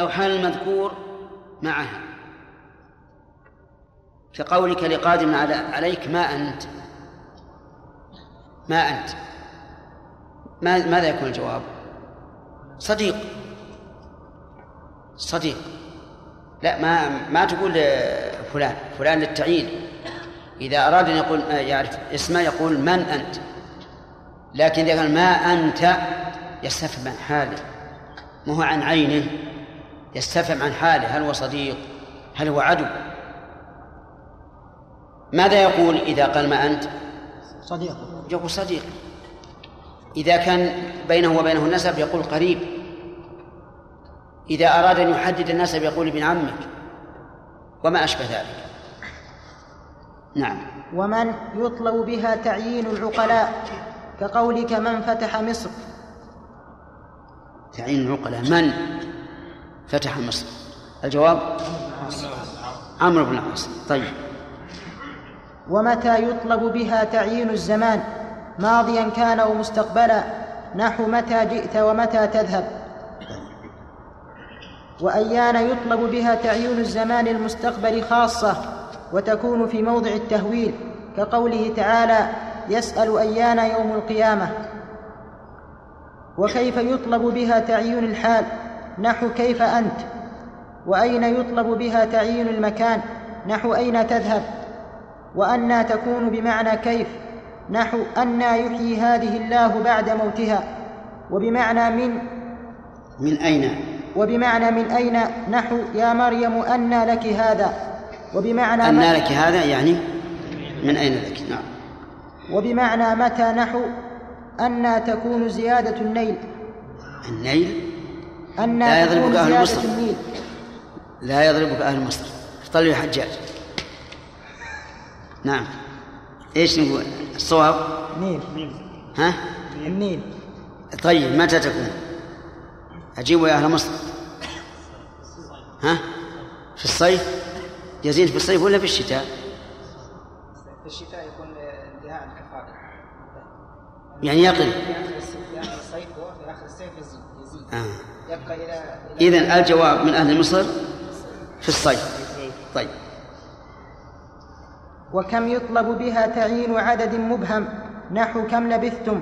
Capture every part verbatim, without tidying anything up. أو حال المذكور معها، كقولك لقادم عليك ما أنت ما أنت ماذا يكون الجواب؟ صديق صديق لا ما ما تقول فلان فلان للتعيين، إذا أراد أن يقول يعرف اسمه يقول من أنت، لكن إذا قال ما أنت يستفهم عن حاله، ما هو عن عينه، يستفهم عن حاله، هل هو صديق هل هو عدو. ماذا يقول إذا قال ما أنت؟ صديق يقول صديق. إذا كان بينه وبينه النسب يقول قريب. إذا أراد أن يحدد النسب يقول ابن عمك وما أشبه ذلك. نعم. ومن يطلب بها تعيين العقلاء كقولك من فتح مصر. تعيين العقلاء من فتح مصر، الجواب عمرو بن العاص. طيب. ومتى يطلب بها تعيين الزمان ماضيا كان ومستقبلا نحو متى جئت ومتى تذهب. وأيان يطلب بها تعيين الزمان المستقبل خاصة وتكون في موضع التهويل كقوله تعالى يسأل أيان يوم القيامة. وكيف يطلب بها تعيين الحال نحو كيف أنت. وأين يطلب بها تعيين المكان نحو أين تذهب. وأنى تكون بمعنى كيف نحو أنى يحيي هذه الله بعد موتها، وبمعنى من من أين، وبمعنى من أين نحو يا مريم أنى لك هذا، وبمعنى أنى لك هذا يعني من أين لك. نعم. وبمعنى متى نحو أنى تكون زيادة النيل. النيل لا يضربك أهل مصر، لا يضربك أهل مصر، طلع الحجاج. نعم. ايش نقول الصواب؟ نيل. ها؟ النيل. طيب متى تكون؟ اجيبوا يا اهل مصر. ها؟ في الصيف؟ يزيد في الصيف ولا في الشتاء؟ في الشتاء يكون انتهاء الحفاظ يعني يقل. يعني الصيف وفي اخر الصيف يزيد يزيد يبقى الى اذن الجواب من اهل مصر في الصيف. طيب. وكم يطلب بها تعيين عدد مبهم نحو كم لبثتم.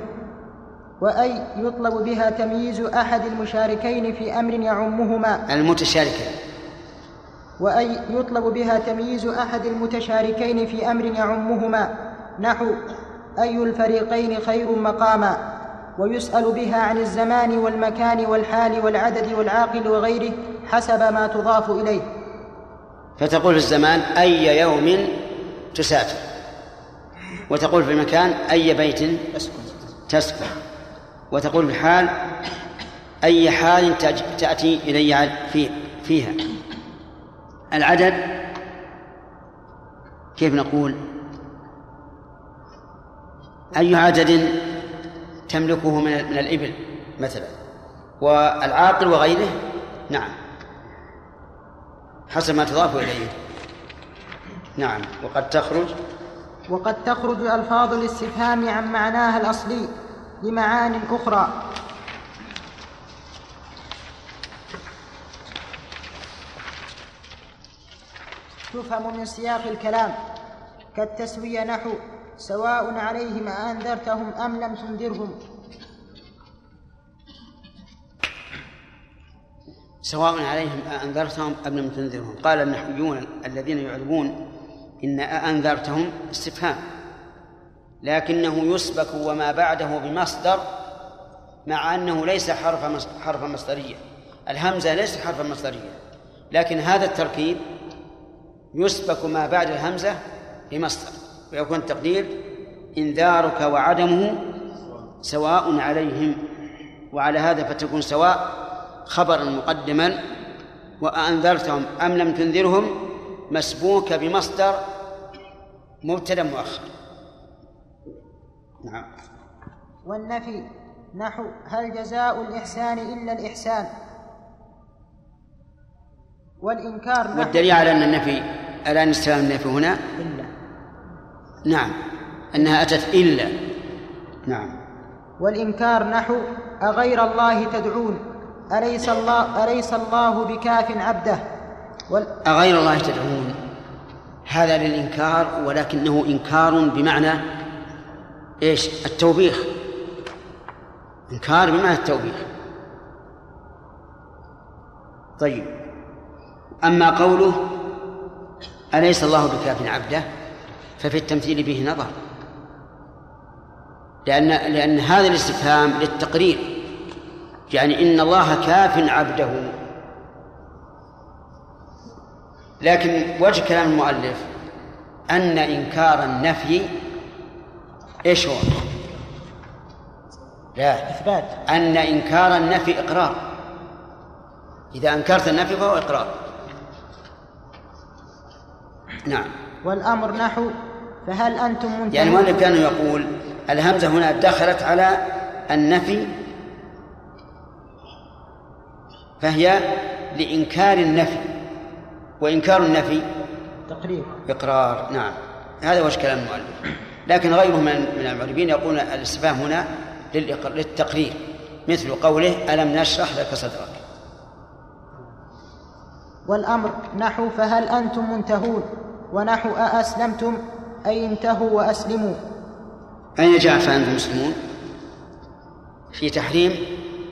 وأي يطلب بها تمييز أحد المشاركين في أمر يعمهما المتشاركين. وأي يطلب بها تمييز أحد المتشاركين في أمر يعمهما نحو أي الفريقين خير مقاما. ويسأل بها عن الزمان والمكان والحال والعدد والعاقل وغيره حسب ما تضاف إليه. فتقول الزمان أي يوم تسافر، وتقول في المكان أي بيت تسكن، وتقول في الحال أي حال تأتي إلي فيها. العدد كيف نقول؟ أي عدد تملكه من الإبل مثلا، والعاقل وغيره. نعم حسب ما تضاف إليه. نعم. وقد تخرج وقد تخرج ألفاظ الاستفهام عن معناها الأصلي لمعان أخرى. تفهم من سياق الكلام كالتسوية نحو سواء عليهم أنذرتهم أم لم تنذرهم. سواء عليهم أأنذرتهم أم لم تنذرهم. قال النحويون الذين يعربون إن أأنذرتهم استفهام، لكنه يسبك وما بعده بمصدر، مع أنه ليس حرف حرف مصدرية، الهمزة ليس حرف مصدرية، لكن هذا التركيب يسبك ما بعد الهمزة بمصدر، ويكون التقدير إنذارك وعدمه سواء عليهم. وعلى هذا فتكون سواء خبرا مقدما، وأنذرتهم أم لم تنذرهم مسبوك بمصدر مبتدا مؤخر. نعم. والنفي نحو هل جزاء الإحسان إلا الإحسان. والإنكار نحو والدليل على أن النفي ألا نستلم النفي هنا إلا. نعم أنها أتت إلا. نعم. والإنكار نحو أغير الله تدعون. أليس الله, أليس الله بكاف عبده وال... أغير الله تدعون. هذا للإنكار، ولكنه إنكار بمعنى إيش؟ التوبيخ. إنكار بمعنى التوبيخ. طيب، أما قوله أليس الله بكاف عبده ففي التمثيل به نظر، لأن, لأن هذا الاستفهام للتقرير، يعني إن الله كاف عبده. لكن وجه كلام المؤلف أن إنكار النفي إيش هو؟ لا، إثبات. أن إنكار النفي إقرار، إذا أنكرت النفي فهو إقرار. نعم. والأمر نحو فهل أنتم منتهون، يعني المؤلف كان يقول الهمزة هنا دخلت على النفي فهي لإنكار النفي، وإنكار النفي تقرير إقرار. نعم، هذا وجه كلام المؤلف. لكن غيره من المعربين يقول الاستفهام هنا للتقرير، مثل قوله ألم نشرح لك صدرك. والأمر نحو فهل أنتم منتهون، ونحو أأسلمتم أي انتهوا وأسلموا. أين جاء فأنتم مسلمون؟ في تحريم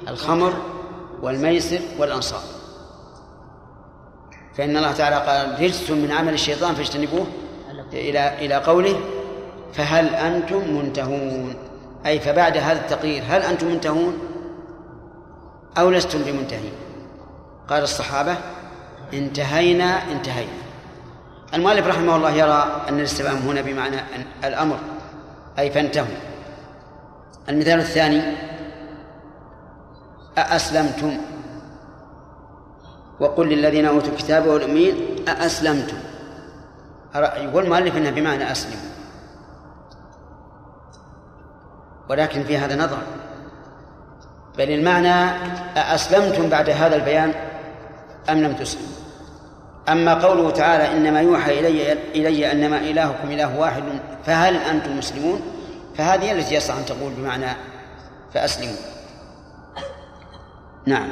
الخمر والميسر والأنصاب، فإن الله تعالى قال رجس من عمل الشيطان فاجتنبوه، إلى إلى قوله فهل أنتم منتهون، أي فبعد هذا التقرير هل أنتم منتهون أو لستم بمنتهين؟ قال الصحابة انتهينا انتهينا. المؤلف رحمه الله يرى أن الاستفهام هنا بمعنى الأمر، أي فانتهوا. المثال الثاني أأسلمتم، وقل للذين أوتوا الكتاب والأمين أأسلمتم. يقول المؤلف أنها بمعنى أسلم، ولكن في هذا نظر، بل المعنى أأسلمتم بعد هذا البيان أم لم تسلم. أما قوله تعالى إنما يوحى إلي, إلي أنما إلهكم إله واحد فهل أنتم مسلمون، فهذه التي يصح أن تقول بمعنى فأسلموا. نعم.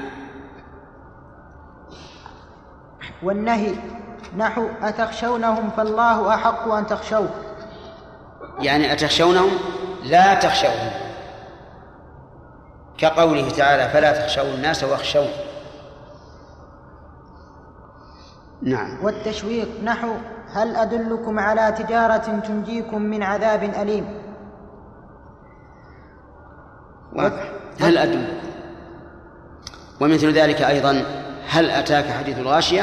والنهي نحو أتخشونهم فالله أحق أن تخشوه، يعني أتخشونهم لا تخشوهم، كقوله تعالى فلا تخشوا الناس واخشون. نعم. والتشويق نحو هل أدلكم على تجارة تنجيكم من عذاب أليم. هل أدلكم، ومثل ذلك أيضا هل أتاك حديث الغاشية،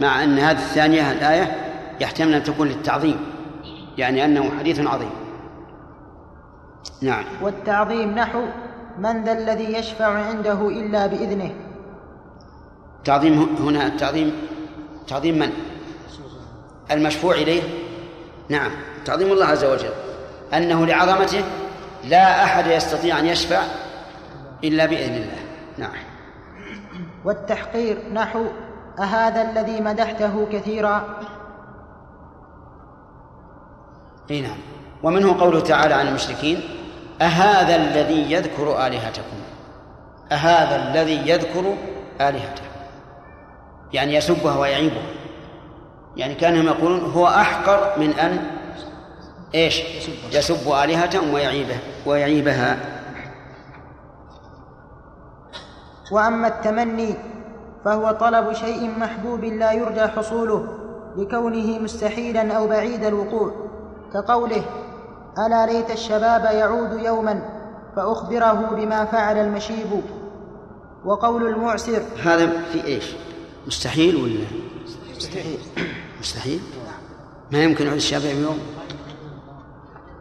مع أن هذه الثانية الآية يحتمل أن تكون للتعظيم، يعني أنه حديث عظيم. نعم. والتعظيم نحو من ذا الذي يشفع عنده إلا بإذنه. تعظيم هنا، التعظيم تعظيم من؟ المشفوع إليه. نعم، تعظيم الله عز وجل، أنه لعظمته لا أحد يستطيع أن يشفع إلا بإذن الله. نعم. والتحقير نحو أهذا الذي مدحته كثيرا. إيه نعم. ومنه قوله تعالى عن المشركين أهذا الذي يذكر آلهتكم، أهذا الذي يذكر آلهتكم، يعني يسبها ويعيبها، يعني كانهم يقولون هو أحقر من أن إيش يسب آلهتهم ويعيبها ويعيبها. وأما التمني فهو طلب شيء محبوب لا يرجى حصوله لكونه مستحيلا أو بعيد الوقوع، كقوله ألا ليت الشباب يعود يوما فأخبره بما فعل المشيب. وقول المعسر هذا في إيش؟ مستحيل ولا مستحيل؟ مستحيل، ما يمكن يعود الشباب يوم،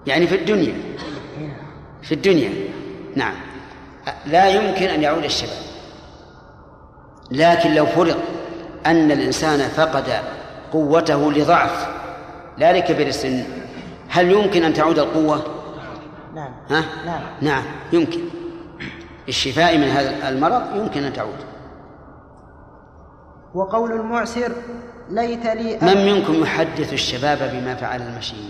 يعني في الدنيا، في الدنيا. نعم، لا يمكن أن يعود الشباب، لكن لو فرض أن الإنسان فقد قوته لضعف لا لكبر السن، هل يمكن أن تعود القوة؟ نعم. ها؟ نعم. نعم، يمكن الشفاء من هذا المرض، يمكن أن تعود. وقول المعسر ليت لي أن... من منكم يحدث الشباب بما فعل المشيب؟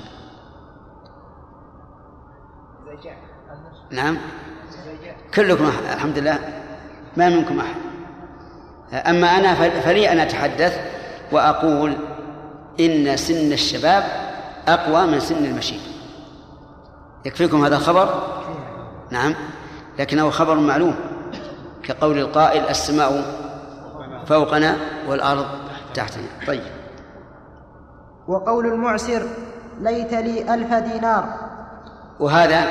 نعم، كلكم الحمد لله، ما منكم أحد. أما أنا فلي أن أتحدث وأقول إن سن الشباب أقوى من سن المشيب. يكفيكم هذا الخبر؟ نعم، لكنه خبر معلوم كقول القائل السماء فوقنا والأرض تحتنا. طيب. وقول المعسر ليت لي ألف دينار، وهذا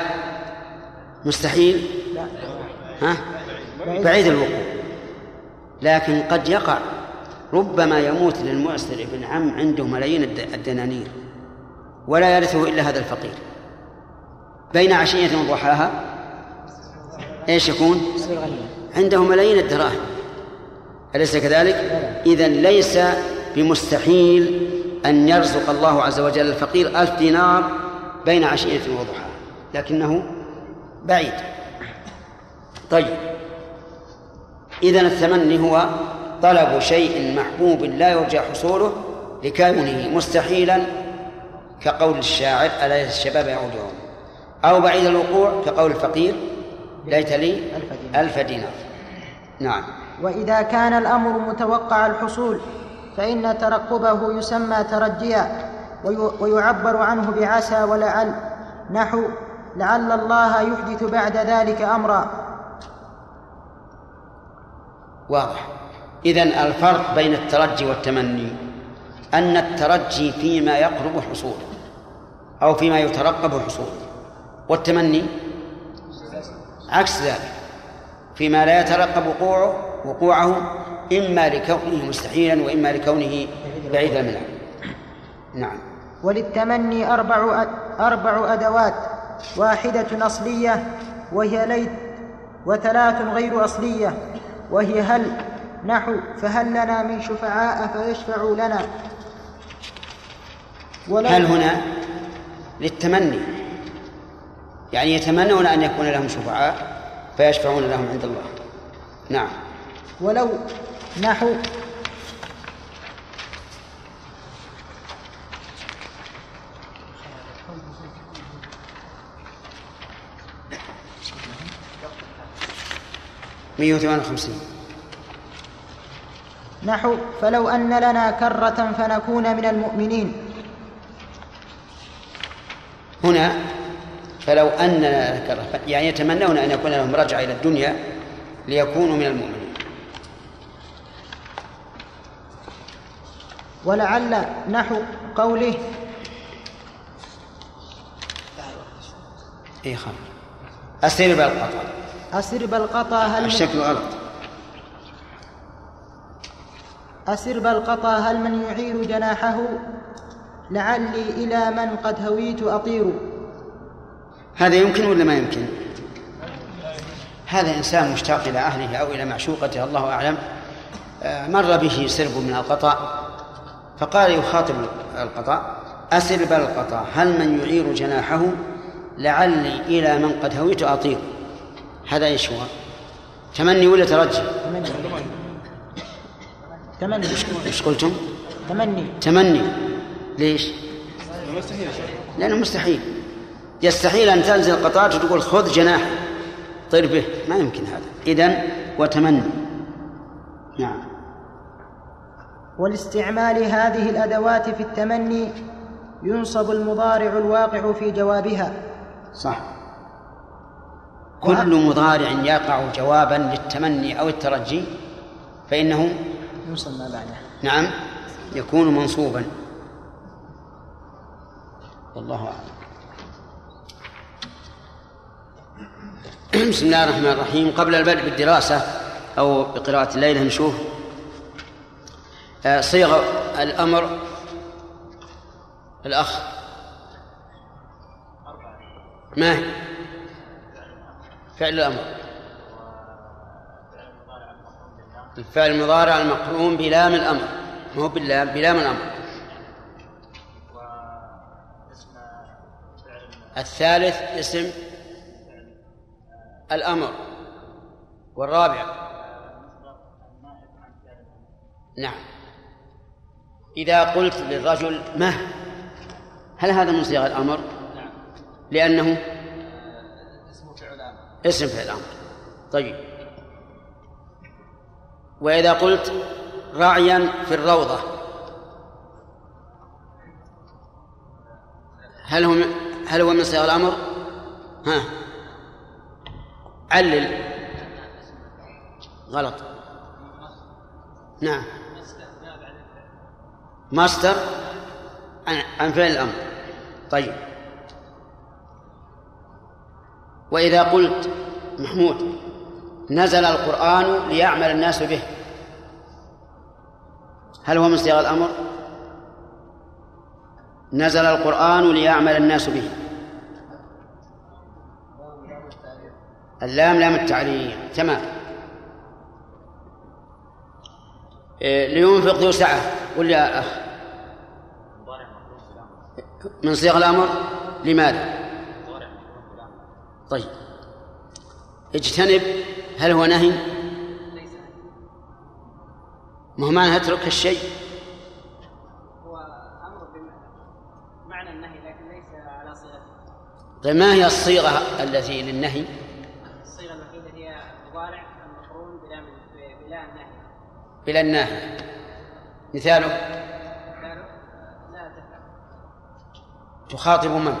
مستحيل، ها؟ بعيد الوقوع، لكن قد يقع. ربما يموت للمعسر ابن عم عنده ملايين الدنانير ولا يرثه إلا هذا الفقير، بين عشية وضحاها إيش يكون؟ عنده ملايين الدراهم، أليس كذلك؟ إذن ليس بمستحيل أن يرزق الله عز وجل الفقير ألف دينار بين عشية وضحاها، لكنه بعيد. طيب، إذن الثمني هو طلب شيء محبوب لا يرجى حصوله لكونه مستحيلا كقول الشاعر ألا الشباب يعودون، أو بعيد الوقوع كقول الفقير ليت لي ألف دينار. نعم. وإذا كان الأمر متوقع الحصول فإن ترقبه يسمى ترجيا، ويعبر عنه بعسى ولعل، نحو لعل الله يحدث بعد ذلك أمرا. واضح. إذن الفرق بين الترجي والتمني أن الترجي فيما يقرب حصوله أو فيما يترقب حصوله، والتمني عكس ذلك فيما لا يترقب وقوعه، إما لكونه مستحيلا وإما لكونه بعيدا منه. نعم. وللتمني أربع, أربع أدوات، واحدة أصلية وهي ليت، وثلاث غير أصلية وهي هل، نحو فهل لنا من شفعاء فيشفعوا لنا. هل هنا للتمني، يعني يتمنون أن يكون لهم شفعاء فيشفعون لهم عند الله. نعم. ولو، نحو مئة وثمانية وخمسين، نحو فلو أن لنا كرة فنكون من المؤمنين. هنا فلو أن لنا كرة، يعني يتمنون أن يكون لهم رجعة إلى الدنيا ليكونوا من المؤمنين. ولعل، نحو قوله أي خمر أسر بالقطع، أسر بالقطع هل الشكل غلط، أسرب القطا هل من يعير جناحه، لعلي إلى من قد هويت أطير. هذا يمكن ولا ما يمكن؟ هذا إنسان مشتاق إلى أهله أو إلى معشوقته، الله أعلم، مر به سرب من القطا فقال يخاطب القطا أسرب القطا هل من يعير جناحه، لعلي إلى من قد هويت أطير. هذا إيش هو؟ تمني ولا ترجي؟ تمني. ايش قلتم؟ تمني. تمني ليش؟ لأنه مستحيل. يستحيل أن تنزل قطار وتقول خذ جناح طير به، ما يمكن هذا. إذن وتمني. نعم. ولاستعمال هذه الأدوات في التمني ينصب المضارع الواقع في جوابها. صح. كل مضارع يقع جوابا للتمني أو الترجي فإنه يسمى بعده. نعم، يكون منصوبا. والله أعلم. بسم الله الرحمن الرحيم. قبل البدء بالدراسة أو بقراءة الليلة نشوف صيغ الأمر. الأخ ما هي؟ فعل الأمر، الفعل المضارع المقرون بلام الأمر، مو باللام، بلام الأمر. الثالث اسم الأمر، والرابع نعم. إذا قلت للرجل ما، هل هذا من صيغ الأمر؟ لأنه اسم فعل الأمر. طيب. وإذا قلت رعيا في الروضة هل هو هل هو من صيغ الأمر؟ ها علل. غلط. نعم مصدر عن فعل الأمر. طيب وإذا قلت محمود نزل القرآن ليعمل الناس به هل هو من صيغ الأمر؟ نزل القرآن ليعمل الناس به اللام لام التعليل. تمام. لينفق ذو سعة قل يا أخ من صيغ الأمر. لماذا؟ طيب اجتنب هل هو نهي؟ مهما هترك الشيء هو أمر بمعنى النهي لكن ليس على صيغته. ما هي الصيغة التي للنهي؟ الصيغة الوحيدة هي المضارع المقرون بلا النهي. بلا النهي مثاله؟ مثاله لا تفعل. تخاطب من؟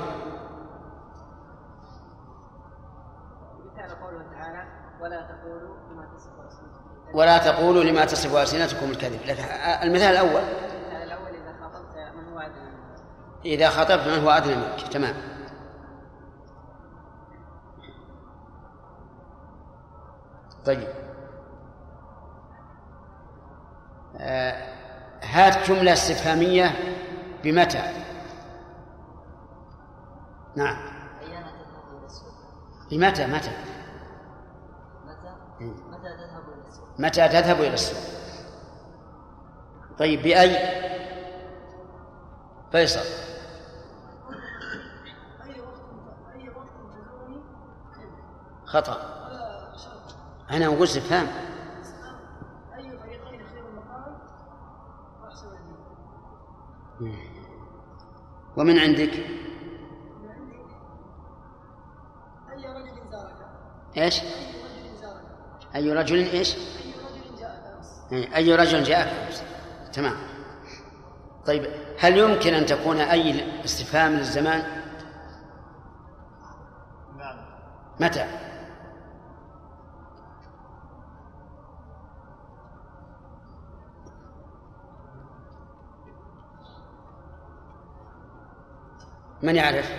مثال قوله تعالى ولا تقولوا لما تصف ألسنتكم ولا تقولوا لما تصف ألسنتكم الكذب. المثال الأول المثال الأول إذا خاطبت من هو أدنى منك. إذا خاطبت من هو أدنى منك. تمام. طيب آه هات جملة استفهامية بمتى. نعم أيان تذهب إلى السوق. بمتى متى متى متى تذهب إلى السوق. متى تذهب إلى السوق. طيب بأي فيصل. أي وقت أي وقت تذهبني. خطأ. أنا أقول استفهام. ومن عندك؟ من عندك أي رجل زارك. إيش؟ أي رجل زارك. أي رجل إيش؟ أي رجل جاءك أمس. أي رجل جاءك أمس. تمام. طيب هل يمكن أن تكون أي استفهام للزمان؟ نعم. متى؟ من يعرف؟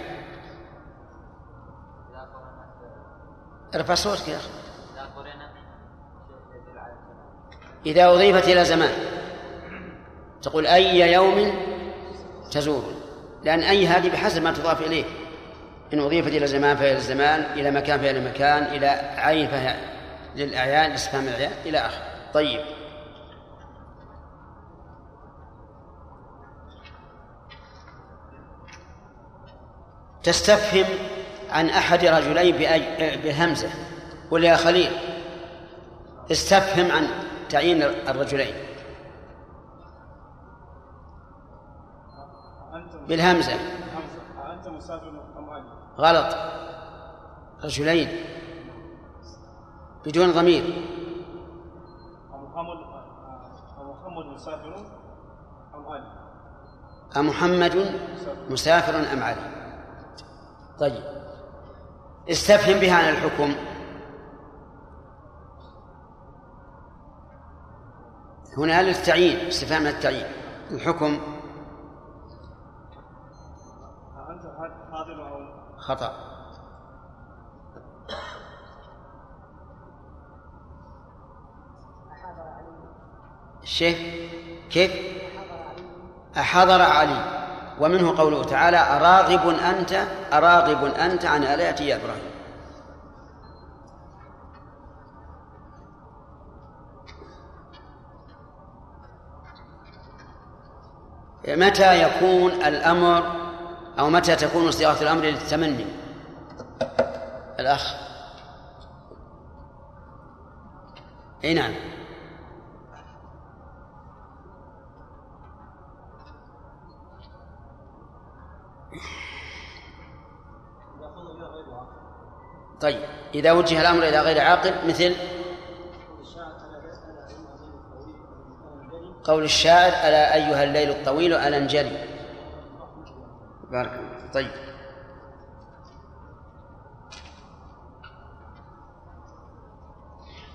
ارفع صوتك يا أخي. إذا أضيفت إلى زمان تقول أي يوم تزور لأن أي هذه بحسب ما تضاف إليه. إن أضيفت إلى زمان فإلى الزمان، إلى مكان فإلى مكان، إلى عين فهي للأعيان استفهام الأعيان إلى آخر. طيب تستفهم عن أحد رجلين بهمزة قل يا خليل استفهم عن تعيين الرجلين بالهمزة. غلط. رجلين بدون ضمير. أمحمد مسافر أم علي. طيب استفهم بها عن الحكم. هنا للتعيين استفهام التعيين الحكم. خطأ. الشيخ كيف أحضر علي ومنه قوله تعالى أراغب أنت أراغب أنت عن آلهتي يا إبراهيم. متى يكون الأمر أو متى تكون صياغة الأمر للتمني؟ الأخ أي نعم. طيب إذا وجه الأمر إلى غير عاقل مثل قول الشاعر ألا أيها الليل الطويل ألا انجلي. بارك الله. طيب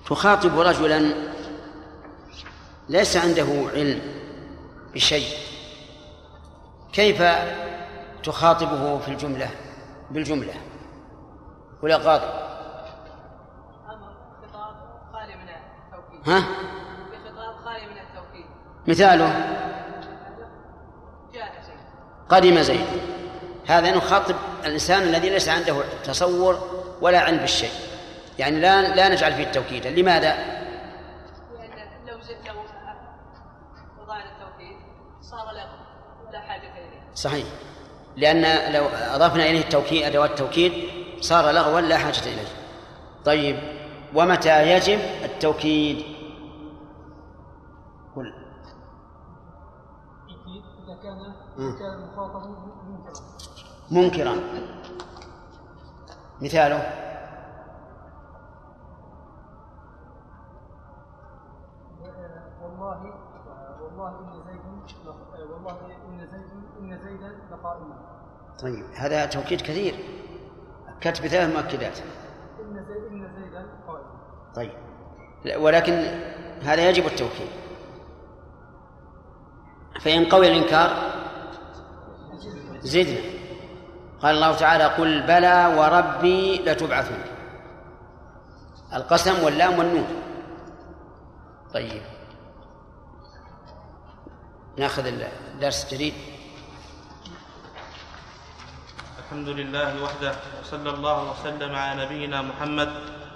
تخاطب رجلا ليس عنده علم بشيء، كيف تخاطبه في الجملة بالجملة ولا قاضي؟ بخطاب خالي من التوكيد. ها؟ بخطاب خالي من التوكيد. مثاله قدم زيد. هذا نخاطب الإنسان الذي ليس عنده تصور ولا علم بالشيء، يعني لا لا نجعل فيه التوكيد. لماذا؟ لأن لو جئت وضعنا التوكيد صار لا حاجة إليه. صحيح، لأن لو أضفنا إليه التوكيد أدوات التوكيد صار لغوا لا حاجة إليه. طيب ومتى يجب التوكيد؟ قل. التوكيد إذا كان كان مخاطبا منكرا. منكرا. مثاله والله والله إن زيد والله إن زيد إن زيدا لقائم. طيب هذا توكيد كثير، كتب ثلاث مؤكدات إن زيد إن زيدا قائم. طيب ولكن هذا يجب التوكيد، فإن قوي الإنكار زدنا. قال الله تعالى قل بلى وربي لتبعثون، القسم واللام والنون. طيب نأخذ الدرس الجديد. الحمد لله وحده، وصلى الله وسلم على نبينا محمد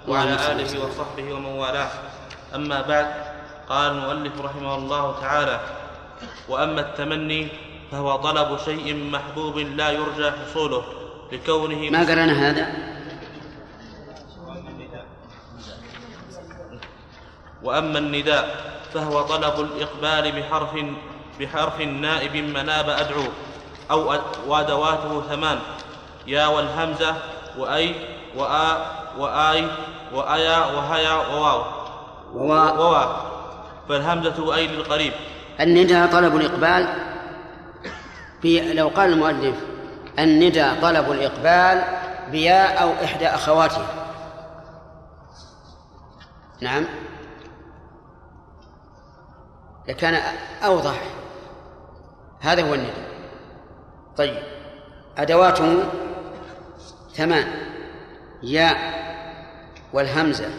وعلى آله وصحبه ومن والاه. أما بعد، قال المؤلف رحمه الله تعالى: وأما التمني فهو طلب شيء محبوب لا يرجى حصوله لكونه ما قرأنا هذا. وأما النداء فهو طلب الإقبال بحرف بحرف نائب مناب أدعو أو وأدواته ثمان: يا والهمزة وأي وآ وآي وآيا وهيا وواو وواو، فالهمزة أي للقريب. النداء طلب الإقبال. لو قال المؤلف النداء طلب الإقبال بياء أو إحدى أخواته، نعم، لكان أوضح. هذا هو النداء. طيب أدواته ثمان: ياء والهمزة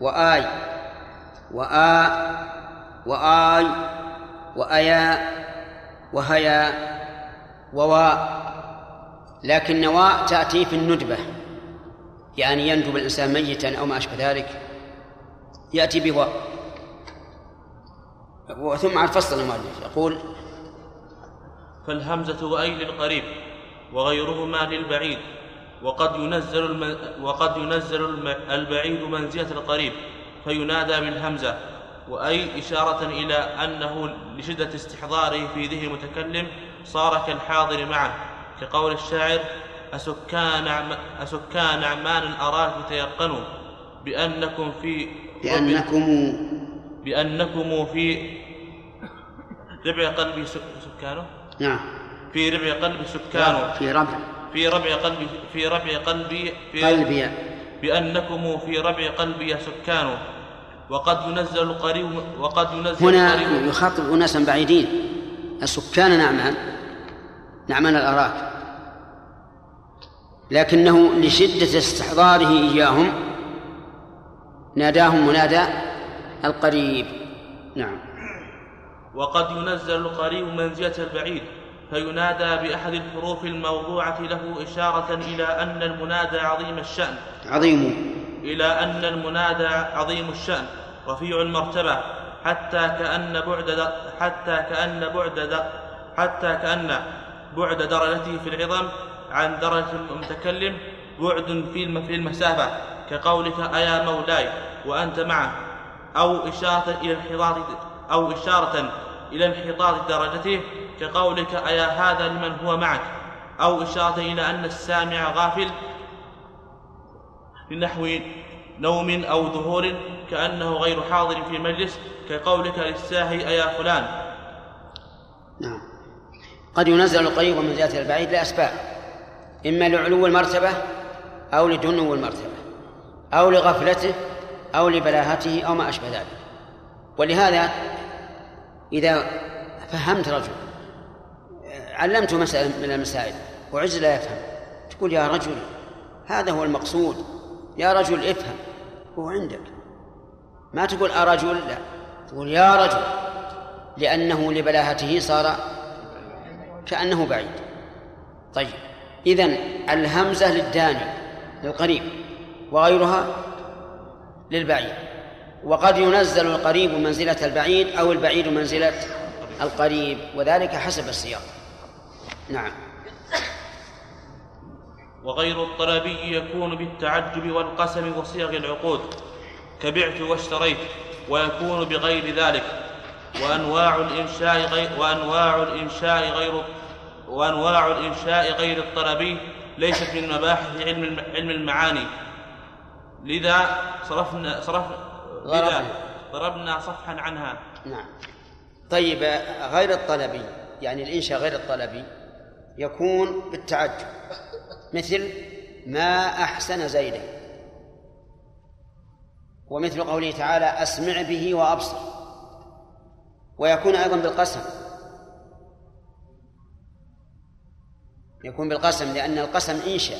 وآي وآ وآي وآيا وهيا وواء، لكن واء تأتي في الندبة، يعني يندب الإنسان ميتا أو ما أشبه ذلك يأتي بواء. ثم على الفصل المؤلف يقول فالهمزة أي للقريب وغيرهما للبعيد، وقد ينزل الم... وقد ينزل الم... البعيد منزلة القريب فينادى بالهمزة، وأي إشارة إلى أنه لشدة استحضاره في ذهن المتكلم صار كالحاضر معه، كقول الشاعر: أسكان عم... أسكان عمان الأراك تيقنوا بأنكم في بأنكم بأنكم في ربع قلبي سكانه. نعم، في ربع قلبي سكانه. في ربع في ربع قلبي في ربع قلبي في قلبي بأنكم في ربع قلبي سكانه. وقد ينزل القريب وقد ينزل هنا القريب. يخاطب أناسا بعيدين: السكان نعمان نعمان الأراك، لكنه لشدة استحضاره إياهم ناداهم منادى القريب. نعم. وقد ينزل القريب منزلة البعيد فينادى بأحد الحروف الموضوعة له إشارة إلى أن المنادى عظيم الشأن عظيم إلى أن المنادى عظيم الشأن رفيع المرتبة، حتى كأن بعد حتى كأن بعد حتى كأن بعد درجته في العظم عن درجة المتكلم بعد في المسافة، كقولك أيا مولاي وأنت معه، أو إشارة إلى انحطاط أو إشارة إلى انحطاط درجته، كقولك أيا هذا لمن هو معك، أو إشارة إلى أن السامع غافل لنحو نوم أو ظهور كأنه غير حاضر في مجلس كقولك للساهي أيا فلان. نعم. قد ينزل القريب من زيادة البعيد لأسباب، إما لعلو المرتبة أو لدنو المرتبة أو لغفلته أو لبلاهته أو ما أشبه ذلك. ولهذا إذا فهمت رجل، علمته مسألة من المسائل وعجز لا يفهم، تقول يا رجل هذا هو المقصود، يا رجل افهم، هو عندك. ما تقول أرجل، لا، تقول يا رجل، لأنه لبلاهته صار كأنه بعيد. طيب، إذن الهمزة للداني للقريب، وغيرها للبعيد. وقد ينزل القريب منزلة البعيد أو البعيد منزلة القريب، وذلك حسب السياق. نعم. وغير الطلبي يكون بالتعجب والقسم وصيغ العقود كبعت واشتريت، ويكون بغير ذلك. وأنواع الإنشاء غير وأنواع الإنشاء غير وأنواع الإنشاء غير الطلبي ليست من مباحث علم علم المعاني. لذا صرفنا صرف لذا ضربنا صفحا عنها. نعم. طيب، غير الطلبي يعني الإنشاء غير الطلبي يكون بالتعجب، مثل ما أحسن زيدا، ومثل قوله تعالى أسمع به وأبصر. ويكون أيضا بالقسم، يكون بالقسم لأن القسم إنشاء،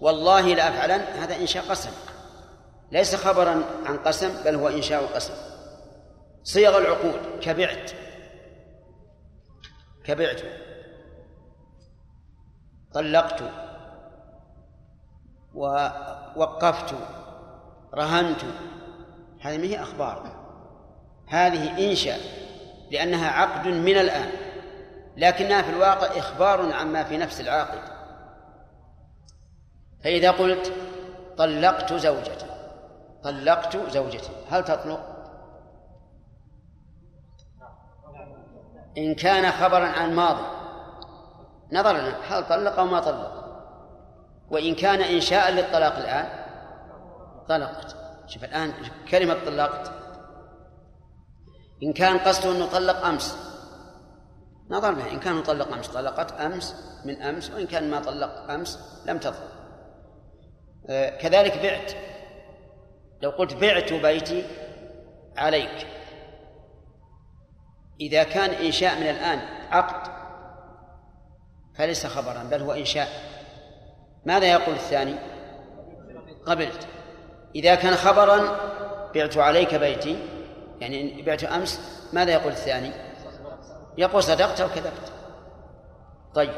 والله لأفعلن، هذا إنشاء قسم، ليس خبرا عن قسم بل هو إنشاء قسم. صيغ العقود كبعت كبعت طلقت ووقفت رهنت، هذه ما هي أخبار، هذه إنشاء لأنها عقد من الآن، لكنها في الواقع إخبار عما في نفس العاقد. فإذا قلت طلقت زوجتي، طلقت زوجتي، هل تطلق؟ إن كان خبرا عن ماضي نظرنا هل طلق أو ما طلق، وإن كان إنشاء للطلاق الآن طلقت. شوف الآن كلمة طلقت، إن كان قصده أنه طلق أمس نظرنا، إن كان طلق أمس طلقت أمس من أمس، وإن كان ما طلق أمس لم تطلق. آه كذلك بعت، لو قلت بعت بيتي عليك، إذا كان إنشاء من الآن عقد فليس خبرا بل هو إنشاء. ماذا يقول الثاني؟ قبلت. إذا كان خبرا بعت عليك بيتي، يعني بعت أمس، ماذا يقول الثاني؟ يقول صدقت أو كذبت. طيب،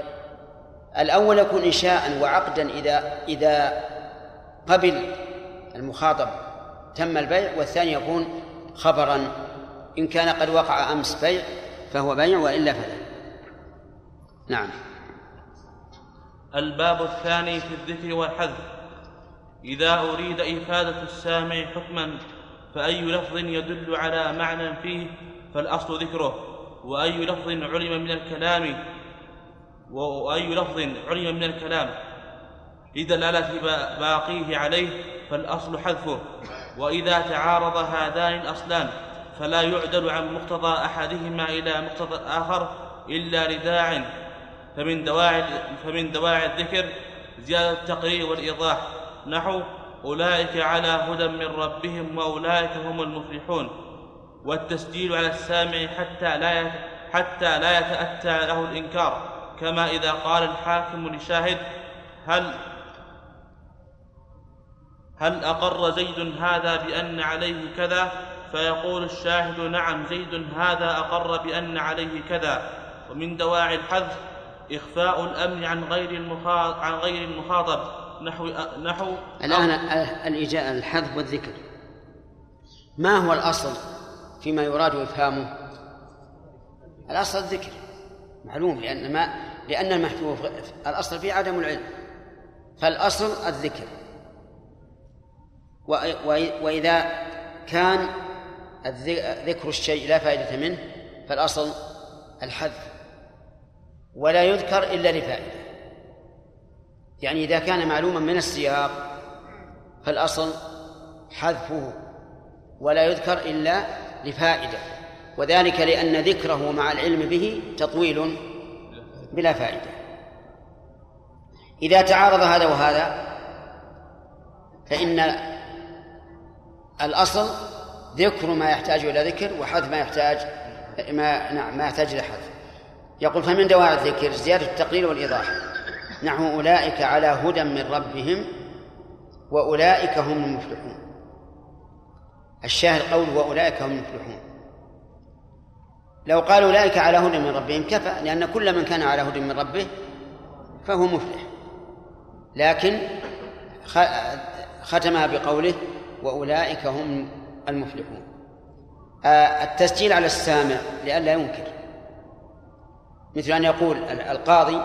الأول يكون إنشاء وعقدا إذا إذا قبل المخاطب تم البيع، والثاني يكون خبرا إن كان قد وقع أمس بيع فهو بيع وإلا فلا. نعم. الباب الثاني في الذكر والحذف. إذا أريد إفادة السامع حكما فأي لفظ يدل على معنى فيه فالأصل ذكره، وأي لفظ علم من الكلام وأي لفظ علم من الكلام لدلالة باقيه عليه فالأصل حذفه. وإذا تعارض هذان الأصلان فلا يعدل عن مقتضى أحدهما إلى مقتضى الآخر إلا لداع، فمن دواعي فمن دواعي الذكر زيادة التقرير والإيضاح، نحو أولئك على هدى من ربهم وأولئك هم المفلحون، والتسجيل على السامع حتى لا حتى لا يتأتى له الإنكار، كما إذا قال الحاكم لشاهد هل هل أقر زيد هذا بأن عليه كذا، فيقول الشاهد نعم زيد هذا أقر بأن عليه كذا. ومن دواعي الحذف إخفاء الأمر عن غير المخاطب, عن غير المخاطب نحو, نحو الآن الإجاء الحذف والذكر. ما هو الأصل فيما يراد إفهامه؟ الأصل الذكر معلوم، لأن, ما لأن المحذوف الأصل فيه عدم العلم، فالأصل الذكر. وإذا كان ذكر الشيء لا فائدة منه فالأصل الحذف، ولا يذكر إلا لفائدة. يعني إذا كان معلوما من السياق فالأصل حذفه ولا يذكر إلا لفائدة، وذلك لأن ذكره مع العلم به تطويل بلا فائدة. إذا تعارض هذا وهذا فإن الأصل ذكر ما يحتاج إلى ذكر وحذف ما يحتاج ما نعم ما يحتاج إلى حذف. يقول: فمن دواعي الذكر زيادة التقليل والإيضاح نحو أولئك على هدى من ربهم وأولئك هم المفلحون. الشاهد قول وأولئك هم المفلحون. لو قال أولئك على هدى من ربهم كفى، لأن كل من كان على هدى من ربه فهو مفلح، لكن ختمها بقوله وأولئك هم المفلحون. التسجيل على السامع لئلا ينكر، مثل أن يقول القاضي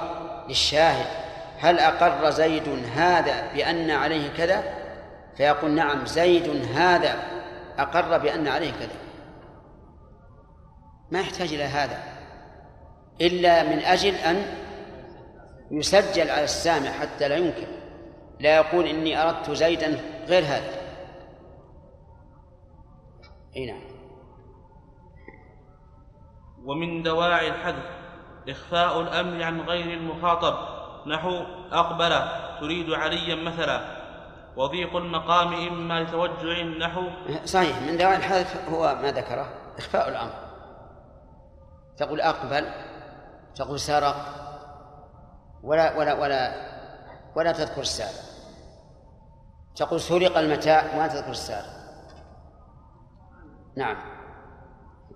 للشاهد: هل أقر زيد هذا بأن عليه كذا؟ فيقول: نعم، زيد هذا أقر بأن عليه كذا. ما يحتاج إلى هذا إلا من أجل أن يسجل على السامع حتى لا ينكر، لا يقول إني أردت زيدا غير هذا. أي نعم. ومن دواعي الحذف إخفاء الأمر عن غير المخاطب نحو أقبل تريد عليا مثلا، وضيق المقام إما لتوجع نحو. صحيح، من دواعي الحذف هو ما ذكره إخفاء الأمر. تقول أقبل، تقول سرق، ولا ولا ولا ولا تذكر السارق. تقول سرق المتاع ولا تذكر السارق. نعم.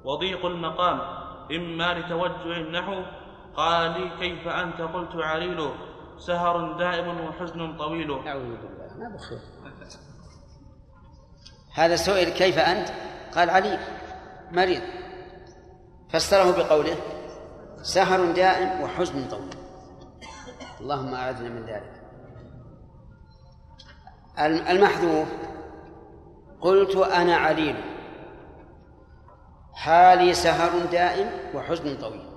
وضيق المقام إما لتوجه نحو قال لي كيف أنت قلت عليل سهر دائم وحزن طويل. أعوذ بالله، ما بخير. هذا سئل كيف أنت؟ قال عليل مريض، فسره بقوله سهر دائم وحزن طويل. اللهم أعذنا من ذلك. المحذوف: قلت أنا عليل حالي سهر دائم وحزن طويل،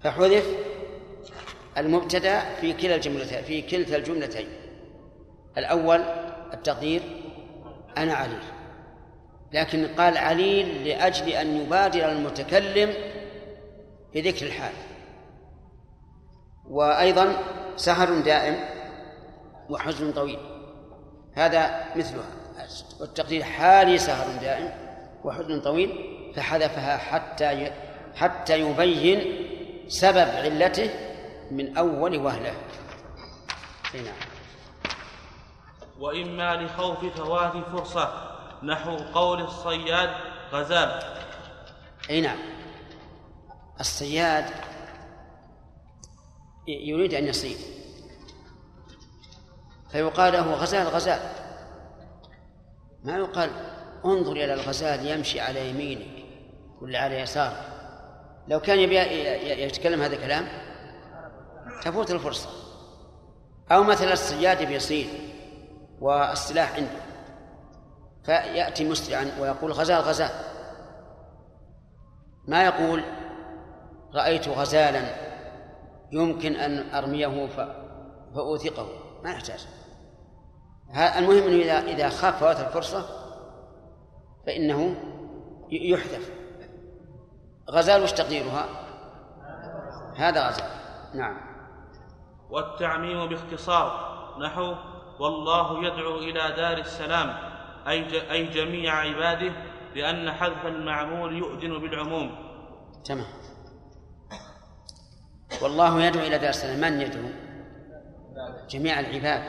فحذف المبتدأ في كلا الجملتين في كلتا الجملتين. الأول التقدير أنا عليل، لكن قال عليل لأجل أن يبادر المتكلم بذكر الحال. وأيضا سهر دائم وحزن طويل، هذا مثلها، والتقدير حالي سهر دائم وحزن طويل، فحذفها حتى حتى يبين سبب علته من أول وهلة. هنا. وإما لخوف فوات فرصة نحو قول الصياد غزال. أي نعم، الصياد يريد أن يصيد فيقال له غزال غزال، ما يقال انظر إلى الغزال يمشي على يمينك ولا على يسارك. لو كان يتكلم هذا الكلام تفوت الفرصة. أو مثلا الصياد بيصيد والسلاح عنده فيأتي مسرعا ويقول غزال غزال، ما يقول رأيت غزالا يمكن أن أرميه فأوثقه، ما يحتاج. المهم أنه إذا خاف فوات الفرصة فإنه يحذف. غزال وش تقديرها؟ هذا غزال. نعم. والتعميم باختصار نحو والله يدعو إلى دار السلام أي جميع عباده، لأن حذف المعمول يؤذن بالعموم. تمام. والله يدعو إلى دار السلام، من يدعو؟ جميع العباد.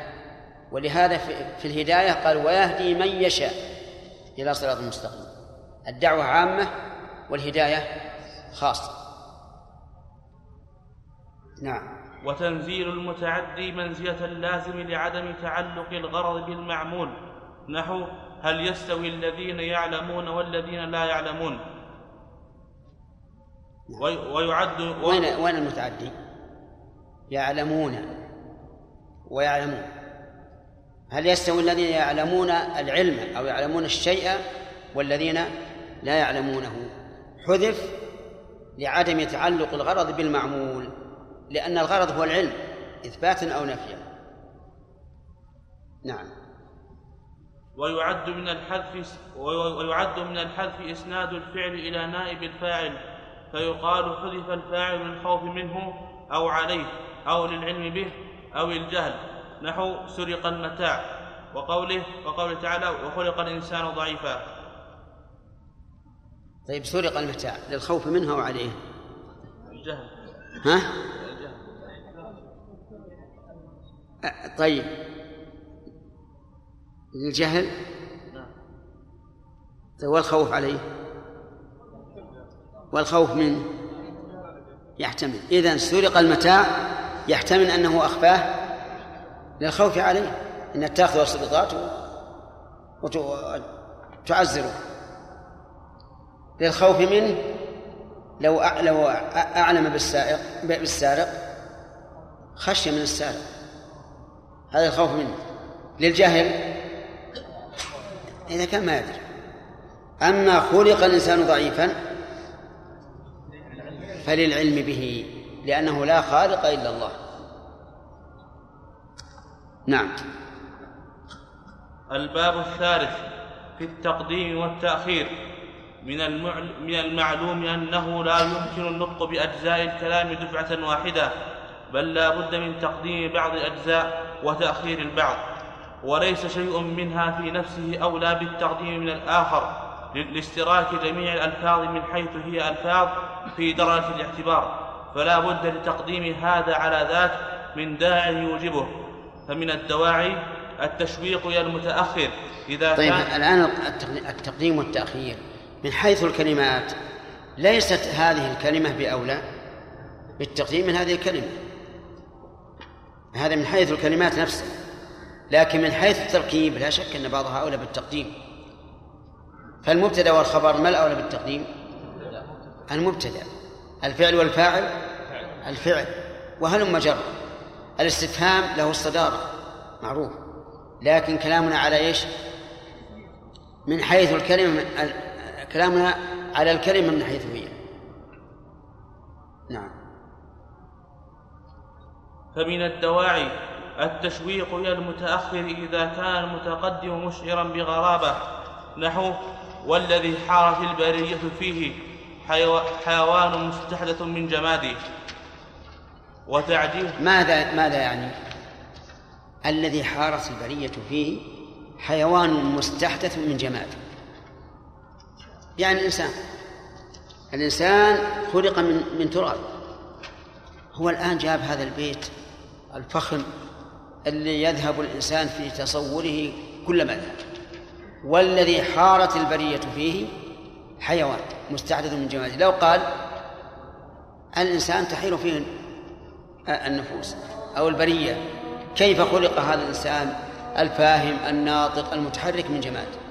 ولهذا في الهداية قال ويهدي من يشاء إلى صراط المستقيم. الدعوة عامة والهداية خاصة. نعم. وتنزيل المتعدي منزلة اللازم لعدم تعلق الغرض بالمعمول نحو هل يستوي الذين يعلمون والذين لا يعلمون. ويعد و... وين وين المتعدي؟ يعلمون ويعلمون. هل يستوي الذين يعلمون العلم أو يعلمون الشيء والذين لا يعلمونه؟ حذف لعدم تعلق الغرض بالمعمول، لأن الغرض هو العلم إثباتا أو نفيا. نعم. ويعد من الحذف ويعد من الحذف إسناد الفعل إلى نائب الفاعل، فيقال حذف الفاعل للخوف منه أو عليه أو للعلم به أو الجهل، نحو سرق المتاع، وقوله وقوله تعالى وخلق الإنسان ضعيفا. طيب سرق المتاع للخوف منه أو عليه؟ الجهل. ها؟ الجهل. أه طيب الجهل والخوف عليه والخوف منه يحتمل. إذن سرق المتاع يحتمل أنه أخفاه للخوف عليه، أن تأخذ السلطات وتعزره للخوف منه. لو أعلم بالسارق بالسارق خشية من السارق، هذا الخوف منه. للجاهل إذا كان ما يدري. أما خلق الإنسان ضعيفا فللعلم به، لأنه لا خالق إلا الله. نعم. الباب الثالث في التقديم والتأخير. من من المعلوم أنه لا يمكن النطق بأجزاء الكلام دفعة واحدة، بل لا بد من تقديم بعض الأجزاء وتأخير البعض، وليس شيء منها في نفسه أولى بالتقديم من الآخر، لاشتراك جميع الألفاظ من حيث هي ألفاظ في درجة الاعتبار، فلا بد لتقديم هذا على ذاك من داع يوجبه. فمن الدواعي التشويق إلى المتأخر إذا طيب كان. الآن التقديم والتأخير من حيث الكلمات، ليست هذه الكلمة بأولى بالتقديم من هذه الكلمة، هذا من حيث الكلمات نفسها، لكن من حيث التركيب لا شك أن بعضها أولى بالتقديم. فالمبتدأ والخبر ما الأولى بالتقديم؟ المبتدأ. الفعل والفاعل الفعل، وهلم جر. الاستفهام له الصدارة معروف، لكن كلامنا على إيش؟ من حيث الكلمة، كلامنا على الكلمة من حيث هي. نعم. فمن الدواعي التشويق إلى المتأخر إذا كان المتقدم مشعرا بغرابة، نحو والذي حارت البرية فيه حيوان مستحدث من جماده. وتعجيل ماذا ماذا يعني الذي حارت البرية فيه حيوان مستحدث من جماده؟ يعني الإنسان الإنسان خلق من من تراب. هو الآن جاب هذا البيت الفخم اللي يذهب الإنسان في تصوره كلما ذهب، والذي حارت البرية فيه حيوان مستعدد من جماله. لو قال الإنسان تحير فيه النفوس أو البرية، كيف خلق هذا الإنسان الفاهم الناطق المتحرك من جماله؟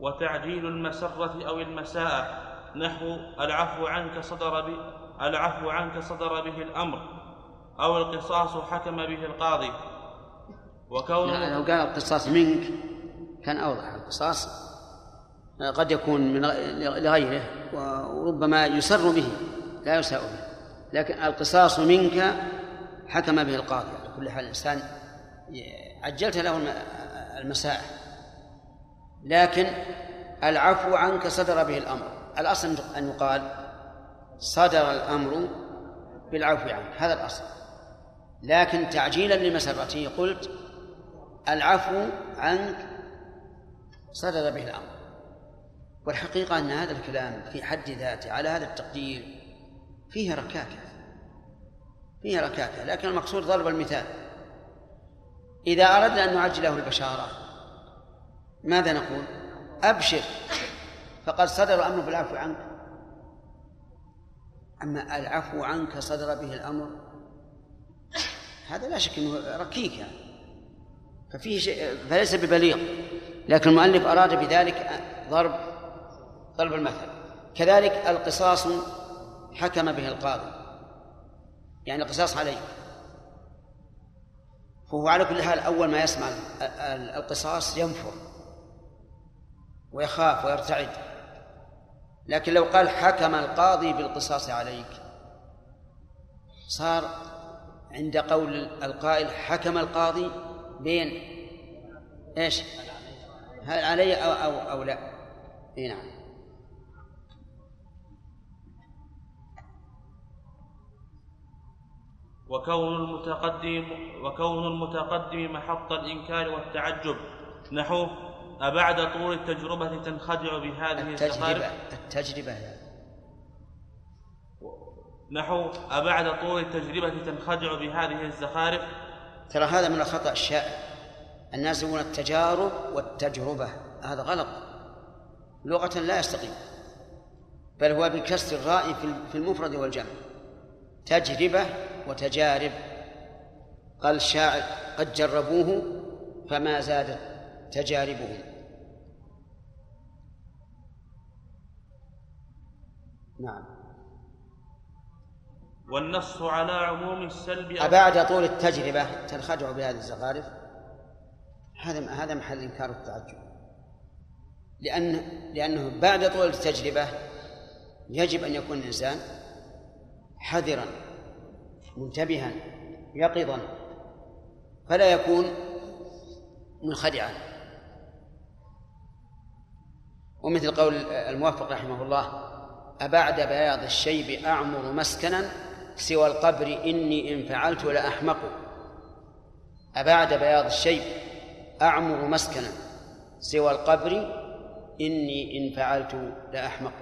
وتعجيل المسرة أو المساءة، نحو العفو عنك صدر به العفو عنك صدر به الأمر، أو القصاص حكم به القاضي. وكونه يعني لو قال القصاص منك كان أوضح. القصاص قد يكون من لغيره وربما يسر به لا يساء به، لكن القصاص منك حكم به القاضي. على كل حال الإنسان عجلت له المساءة، لكن العفو عنك صدر به الأمر، الأصل أن يقال صدر الأمر بالعفو عنك، هذا الأصل. لكن تعجيلا لمسرته قلت العفو عنك صدر به الأمر. والحقيقة أن هذا الكلام في حد ذاته على هذا التقدير فيه ركاكة فيه ركاكة لكن المقصود ضرب المثال. إذا أردنا أن نعجله البشارة ماذا نقول؟ أبشر فقد صدر أمره بالعفو عنك. أما العفو عنك صدر به الأمر هذا لا شك أنه ركيك يعني. ففيه شيء فليس ببليغ، لكن المؤلف أراد بذلك ضرب ضرب المثل. كذلك القصاص حكم به القاضي، يعني القصاص عليه. فهو على كل حال أول ما يسمع القصاص ينفر ويخاف ويرتعد. لكن لو قال حكم القاضي بالقصاص عليك صار عند قول القائل حكم القاضي بين إيش؟ هل علي أو, أو, أو لا. إيه نعم. وكون المتقدم وكون المتقدم محط الإنكار والتعجب نحو أبعد طول التجربة تنخدع بهذه التجربة التجربة نحو أبعد طول التجربة تنخدع بهذه الزخارف. ترى هذا من الخطأ الشائع، الناس يقولون التجارب والتجربة، هذا غلط لغة لا يستقيم، بل هو بكسر الراء في المفرد والجمع، تجربة وتجارب. قال الشاعر قد جربوه فما زادت تجاربهم. نعم. والنص على عموم السلب أبعد طول التجربة تنخدع بهذه الزخارف، هذا هذا محل إنكار التعجب، لأن لأنه بعد طول التجربة يجب أن يكون الإنسان حذراً منتبهاً يقظاً، فلا يكون منخدعاً. ومثل قول الموفق رحمه الله أبعد بياض الشيب أعمر مسكناً سوى القبر إني إن فعلت لأحمق. أبعد بياض الشيب أعمر مسكناً سوى القبر إني إن فعلت لأحمق.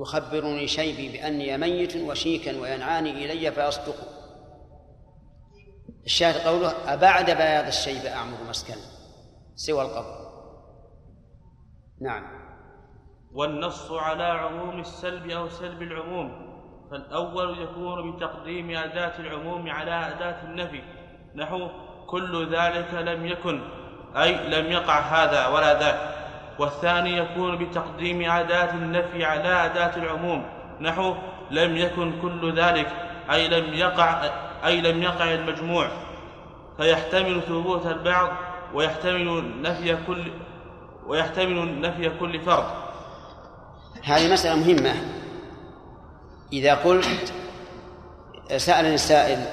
يخبرني شيبي بأني ميت وشيكا وينعاني إلي فأصدق. الشاهد قوله أبعد بياض الشيب أعمر مسكنا سوى القبر. نعم. والنص على عموم السلب أو سلب العموم، فالأول يكون بتقديم أداة العموم على أداة النفي نحو كل ذلك لم يكن، أي لم يقع هذا ولا ذاك. والثاني يكون بتقديم أداة النفي على أداة العموم نحو لم يكن كل ذلك، أي لم يقع أي لم يقع المجموع، فيحتمل ثبوت البعض ويحتمل نفي كل ويحتمل نفي كل فرد. هذه مسألة مهمة. إذا قلت سألني السائل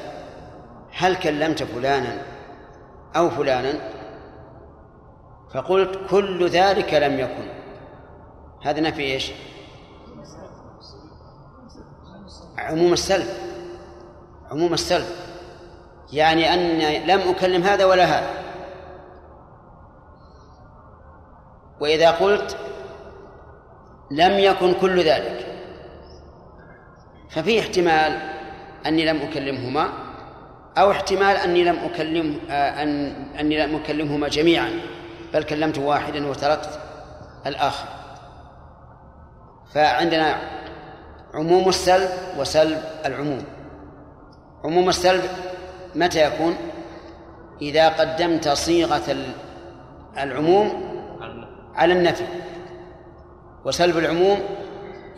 هل كلمت فلانا أو فلانا، فقلت كل ذلك لم يكن، هذا نفي إيش؟ عموم السلب. عموم السلب يعني أن لم أكلم هذا ولا هذا. وإذا قلت لم يكن كل ذلك، ففي احتمال أني لم أكلمهما، أو احتمال أني لم أكلم أن أني لم أكلمهما جميعا، بل كلمت واحدا وتركت الآخر. فعندنا عموم السلب وسلب العموم. عموم السلب متى يكون؟ إذا قدمت صيغة العموم على النفي، وسلب العموم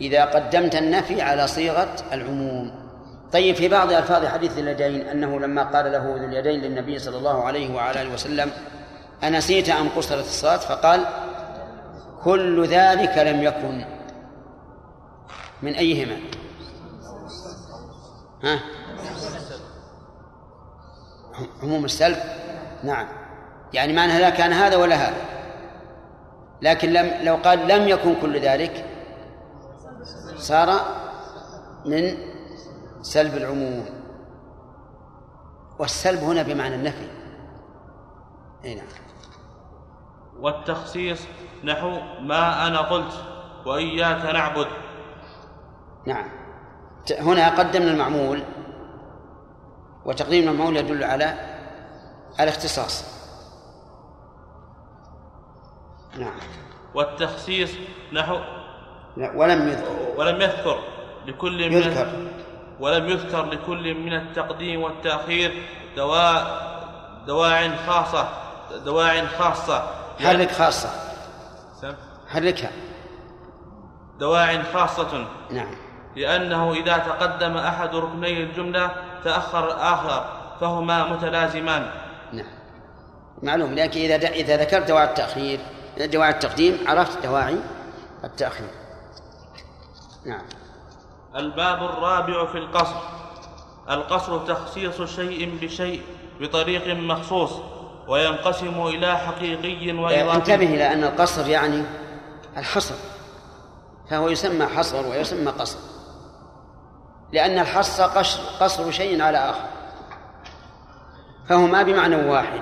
إذا قدمت النفي على صيغة العموم. طيب، في بعض ألفاظ حديث ذي اليدين أنه لما قال له ذو اليدين للنبي صلى الله عليه وعلى آله وسلم أنسيت أم قصرت الصلاة، فقال كل ذلك لم يكن، من أيهما؟ ها؟ عموم السلب. نعم، يعني معنى لا كان هذا ولا هذا. لكن لم لو قال لم يكن كل ذلك صار من سلب العموم. والسلب هنا بمعنى النفي. أي نعم. والتخصيص نحو ما أنا قلت وإياك نعبد. نعم، هنا قدمنا المعمول، وتقديم المعمول يدل على الاختصاص. نعم. والتخصيص نحو ولم يذكر ولم يذكر لكل من يذكر. ولم يذكر لكل من التقديم والتأخير دواء دواع خاصة دواع خاصة حرك خاصة حركها دواع خاصة. نعم، لأنه إذا تقدم أحد ركني الجملة تأخر الآخر، فهما متلازمان. نعم معلوم، لكن إذا إذا ذكرت دواعي التأخير دواعي التقديم عرفت دواعي التأخير. نعم. الباب الرابع في القصر. القصر تخصيص شيء بشيء بطريق مخصوص، وينقسم إلى حقيقي وإضافي. انتبه إلى أن القصر يعني الحصر، فهو يسمى حصر ويسمى قصر، لأن الحصر قصر, قصر شيء على آخر، فهما بمعنى واحد.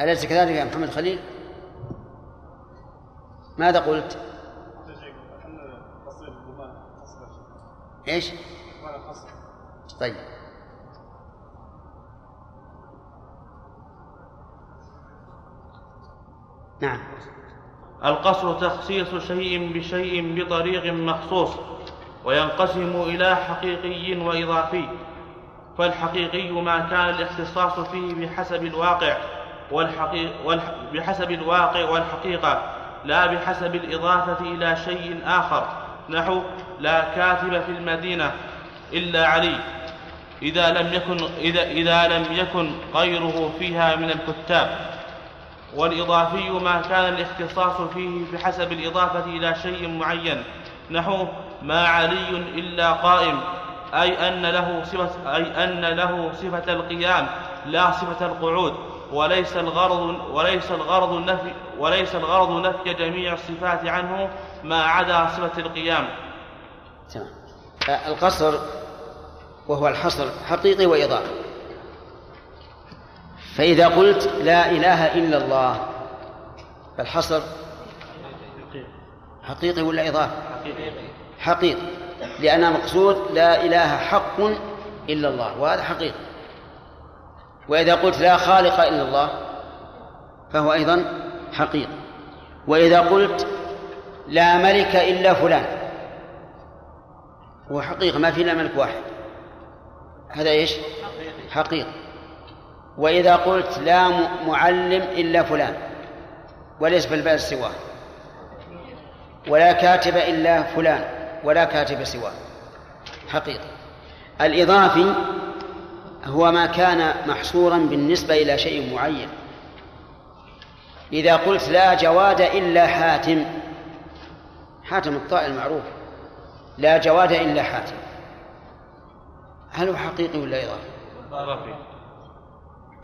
أليس كذلك يا محمد خليل؟ ماذا قلت؟ إيش؟ طيب نعم. القصر تخصيص شيء بشيء بطريق مخصوص، وينقسم إلى حقيقي وإضافي. فالحقيقي ما كان الاختصاص فيه بحسب الواقع والحقيق والح... بحسب الواقع والحقيقة، لا بحسب الإضافة إلى شيء آخر، نحو لا كاتب في المدينة إلا علي، إذا لم يكن إذا إذا لم يكن غيره فيها من الكتاب. والإضافي ما كان الاختصاص فيه بحسب الإضافة إلى شيء معين، نحو ما علي إلا قائم، أي أن له صفة أي أن له صفة القيام لا صفة القعود، وليس الغرض وليس الغرض نفي وليس الغرض نفي جميع الصفات عنه ما عدا صفة القيام. تمام. القصر وهو الحصر حقيقي وإضافي. فإذا قلت لا إله إلا الله، فالحصر حقيقي ولا إضافي؟ حقيقي، لأن المقصود لا إله حق إلا الله، وهذا حقيقي. وإذا قلت لا خالق إلا الله فهو أيضا حقيقي. وإذا قلت لا ملك إلا فلان، هو حقيقي، ما فينا ملك واحد، هذا إيش؟ حقيقي. وإذا قلت لا معلم إلا فلان، وليس بالبال سواه، ولا كاتب إلا فلان، ولا كاتب سواه، حقيقي. الإضافي هو ما كان محصورا بالنسبة إلى شيء معين. إذا قلت لا جواد إلا حاتم، حاتم الطائي المعروف، لا جواد إلا حاتم، هل هو حقيقي ولا إضافي؟ إضافي.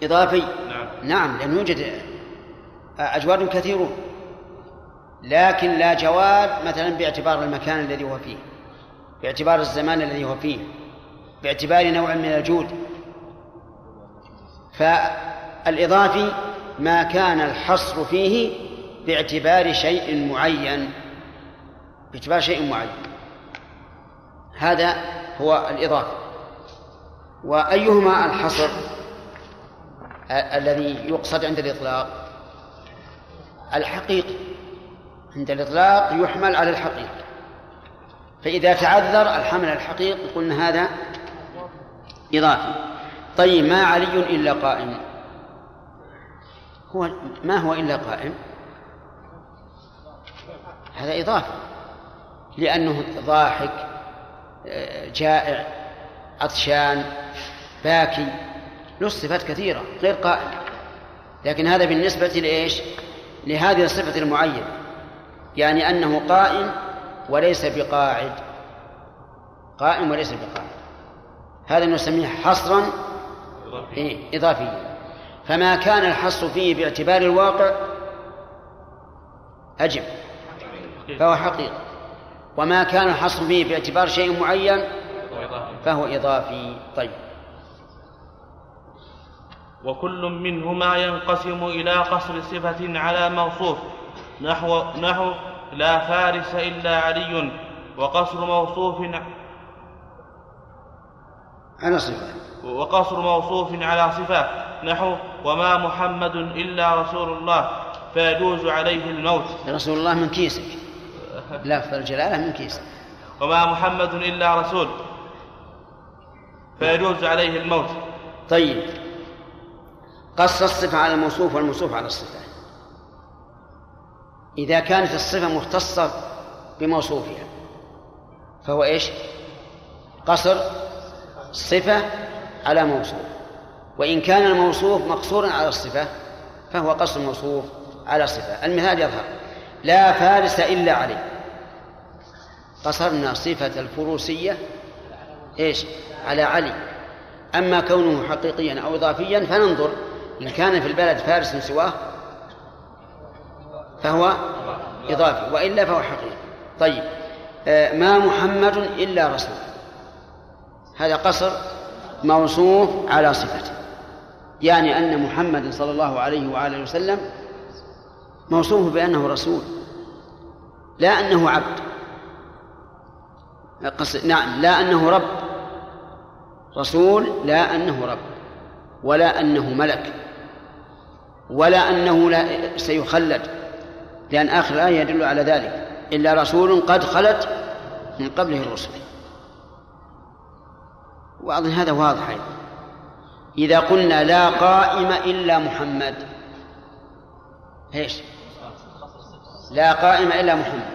إضافي. نعم. نعم، لأن يوجد أجواد كثيرون، لكن لا جواد مثلا باعتبار المكان الذي هو فيه، باعتبار الزمان الذي هو فيه، باعتبار نوع من الجود. فالإضافي ما كان الحصر فيه باعتبار شيء معين، باعتبار شيء معين، هذا هو الإضافة. وأيهما الحصر الذي يقصد عند الإطلاق؟ الحقيقي. عند الإطلاق يحمل على الحقيقي، فإذا تعذر الحمل الحقيقي قلنا هذا إضافي. طيب ما علي إلا قائم، هو ما هو إلا قائم؟ هذا إضافي، لأنه ضاحك، جائع، عطشان، باكي، له صفات كثيرة غير قائم، لكن هذا بالنسبة لإيش؟ لهذه الصفة المعينة، يعني أنه قائم وليس بقاعد، قائم وليس بقاعد، هذا نسميه حصرا إضافيا. فما كان الحصر فيه باعتبار الواقع أجب فهو حقيقي، وما كان الحصر فيه باعتبار شيء معين فهو إضافي. طيب. وكل منهما ينقسم إلى قصر صفة على موصوف، نحو نحو لا فارس إلا علي، وقصر موصوف على صفة وقصر موصوف على صفة، نحو وما محمد إلا رسول الله، فيجوز عليه الموت. رسول الله من كيسك، لفظ الجلالة من كيسك. وما محمد إلا رسول، فيجوز عليه الموت. طيب قص الصفة على الموصوف والموصوف على الصفة. إذا كانت الصفة مختصة بموصوفها فهو إيش؟ قصر صفة على موصوف. وإن كان الموصوف مقصورا على الصفة فهو قصر الموصوف على صفة. المهاد يظهر لا فارس إلا عليه. قصرنا صفة الفروسية إيش على علي. أما كونه حقيقيا أو إضافيا فننظر إن كان في البلد فارس سواه فهو إضافي وإلا فهو حقيقي. طيب ما محمد إلا رسول، هذا قصر موصوف على صفته، يعني أن محمد صلى الله عليه وآله وسلم موصوف بأنه رسول لا أنه عبد، نعم لا أنه رب، رسول لا أنه رب ولا أنه ملك ولا أنه لا سيخلد، لأن آخر الآية يدل على ذلك، إلا رسول قد خلت من قبله الرسل. وأظن هذا واضح. إذا قلنا لا قائم إلا محمد هيش لا قائم إلا محمد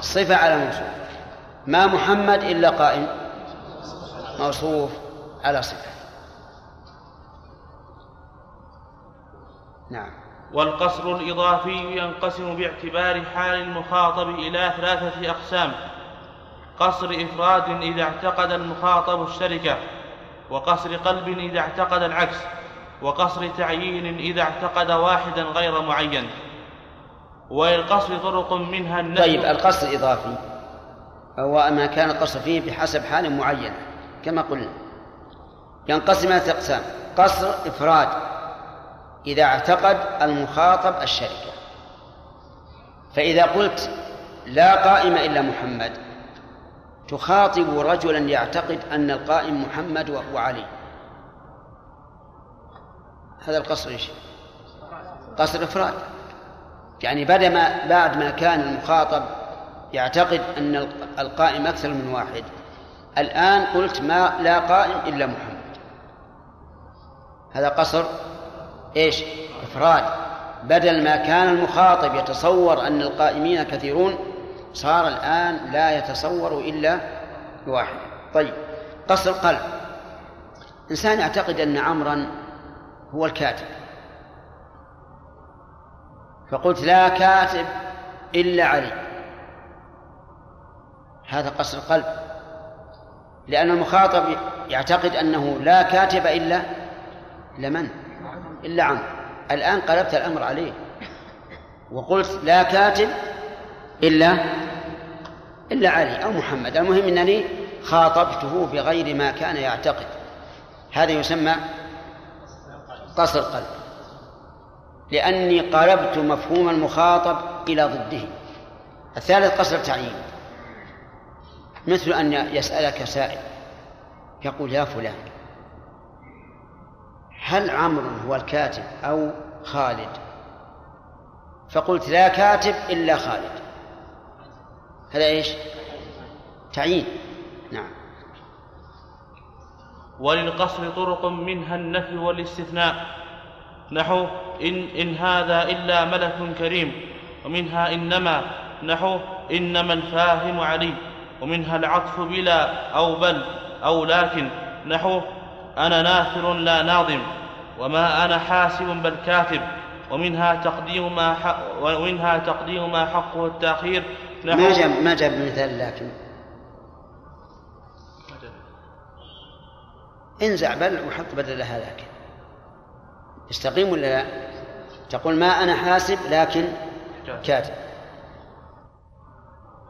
صفة على موصوف، ما محمد إلا قائم موصوف على صفة. نعم. والقصر الإضافي ينقسم باعتبار حال المخاطب إلى ثلاثة أقسام: قصر إفراد إذا اعتقد المخاطب الشركة، وقصر قلب إذا اعتقد العكس، وقصر تعيين إذا اعتقد واحدا غير معين. والقصر طرق منها النفي. طيب القصر الإضافي هو ما كان القصر فيه بحسب حال معين كما قلنا. ينقسم إلى أقسام: قصر إفراد إذا اعتقد المخاطب الشركة، فإذا قلت لا قائم إلا محمد تخاطب رجلا يعتقد أن القائم محمد وهو علي، هذا القصر إيش؟ قصر إفراد، يعني بعدما بعد ما كان المخاطب يعتقد أن القائم أكثر من واحد، الآن قلت ما لا قائم إلا محمد، هذا قصر إيش؟ إفراد. بدل ما كان المخاطب يتصور أن القائمين كثيرون صار الآن لا يتصور إلا واحد. طيب قصر القلب، إنسان يعتقد أن عمرا هو الكاتب، فقلت لا كاتب إلا علي، هذا قصر القلب، لأن المخاطب يعتقد أنه لا كاتب إلا لمن؟ إلا عمرو. الآن قلبت الأمر عليه وقلت لا كاتب إلا إلا علي أو محمد، المهم أنني خاطبته بغير ما كان يعتقد، هذا يسمى قصر قلب، لأني قربت مفهوم المخاطب إلى ضده. الثالث قصر تعيين، مثل أن يسألك سائل يقول يا فلان هل عمرو هو الكاتب أو خالد؟ فقلت لا كاتب إلا خالد، هذا إيش؟ تعيين. نعم. وللقصر طرق منها النفي والاستثناء، نحو إن, إن هذا إلا ملك كريم، ومنها إنما، نحو إنما الفاهم علي، ومنها العطف بلا أو بل أو لكن، نحو أنا ناثر لا ناظم، وما أنا حاسب بل كاتب، ومنها تقديم ما حق ومنها تقديم ما حقه التأخير. ما جاب ما جاب مثال لكن انزع بل وحط بدلها لكن، استقيم ولا لا؟ تقول ما أنا حاسب لكن كاتب.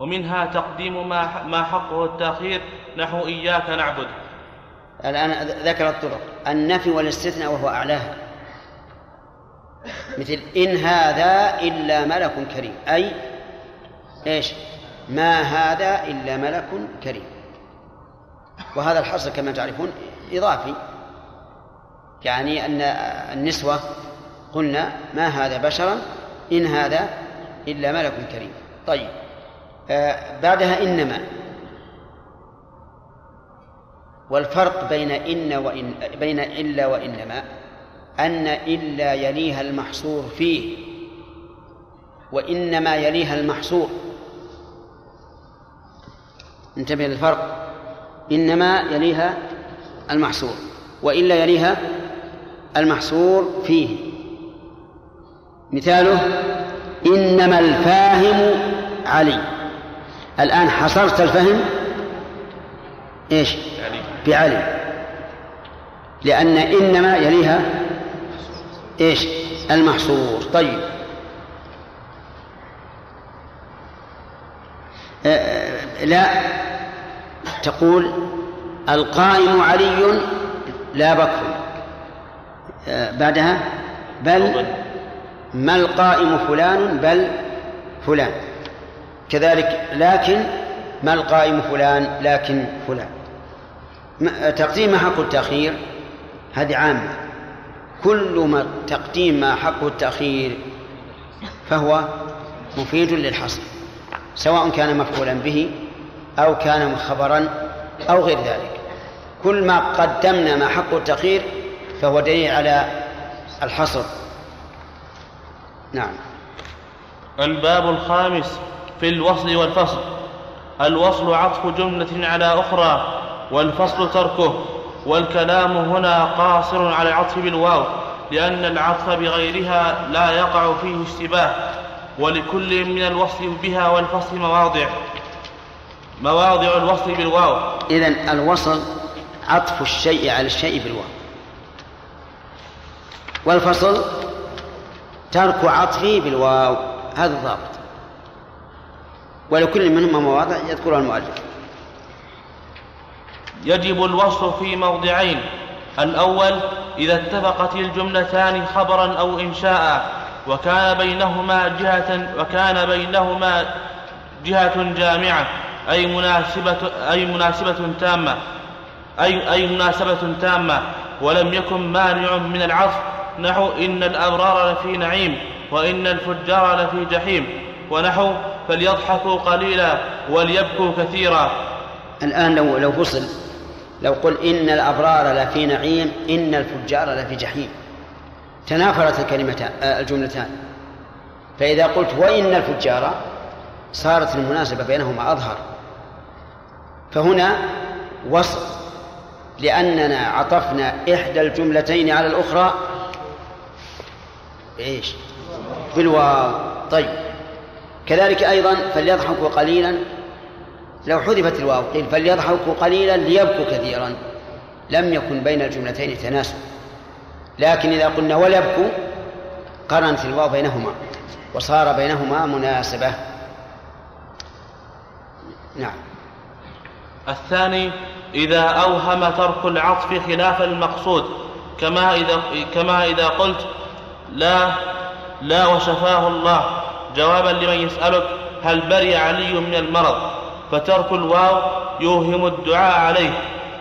ومنها تقديم ما ما حقه التأخير، نحو إياك نعبد. الآن ذكر الطرق النفي والاستثناء وهو أعلاها، مثل إن هذا إلا ملك كريم، أي إيش؟ ما هذا إلا ملك كريم. وهذا الحصر كما تعرفون إضافي، يعني أن النسوة قلنا ما هذا بشرا، إن هذا إلا ملك كريم. طيب آه بعدها إنما، والفرق بين إن وإن بين إلا وإنما أن إلا يليها المحصور فيه، وإنما يليها المحصور. انتبه للفرق، إنما يليها المحصور وإلا يليها المحصور فيه. مثاله إنما الفاهم علي. الآن حصرت الفهم إيش بعلي، لأن إنما يليها إيش المحصور. طيب لا تقول القائم علي لا بكر بعدها، بل ما القائم فلان بل فلان. كذلك لكن ما القائم فلان لكن فلان. تقديم ما حق التأخير هذه عامة، كل ما تقديم ما حق التأخير فهو مفيد للحصر، سواء كان مفعولا به أو كان خبرا أو غير ذلك. كل ما قدمنا ما حق التأخير فهو دليل على الحصر. نعم. الباب الخامس في الوصل والفصل. الوصل عطف جملة على أخرى، والفصل تركه، والكلام هنا قاصر على العطف بالواو، لأن العطف بغيرها لا يقع فيه اشتباه، ولكل من الوصل بها والفصل مواضع مواضع الوصل بالواو. إذن الوصل عطف الشيء على الشيء بالواو، والفصل ترك عطفه بالواو، هذا الضابط. ولكل منهما مواضع يذكرها المؤلف. يجب الوصل في موضعين: الأول إذا اتفقت الجملتان خبرا أو إنشاء، وكان بينهما جهة وكان بينهما جهة جامعة، أي مناسبة أي مناسبة تامة أي أي مناسبة تامة، ولم يكن مانع من العطف، نحو إن الأبرار لفي نعيم وإن الفجار لفي جحيم، ونحو فليضحكوا قليلا وليبكوا كثيرا. الآن لو لو فصل، لو قل إن الأبرار لفي نعيم إن الفجار لفي جحيم، تنافرت الكلمتان الجملتان. فإذا قلت وإن الفجار صارت المناسبة بينهما أظهر، فهنا وصل، لأننا عطفنا إحدى الجملتين على الأخرى إيش بالواو. طيب كذلك أيضا فليضحكوا قليلا، لو حذفت الواو قيل فليضحكوا قليلا ليبكوا كثيرا، لم يكن بين الجملتين تناسب. لكن إذا قلنا وليبكوا قرنت الواو بينهما وصار بينهما مناسبة. نعم. الثاني إذا أوهم ترك العطف خلاف المقصود، كما إذا كما إذا قلت لا لا وشفاه الله جوابا لمن يسألك هل بري علي من المرض، فترك الواو يوهم الدعاء عليه،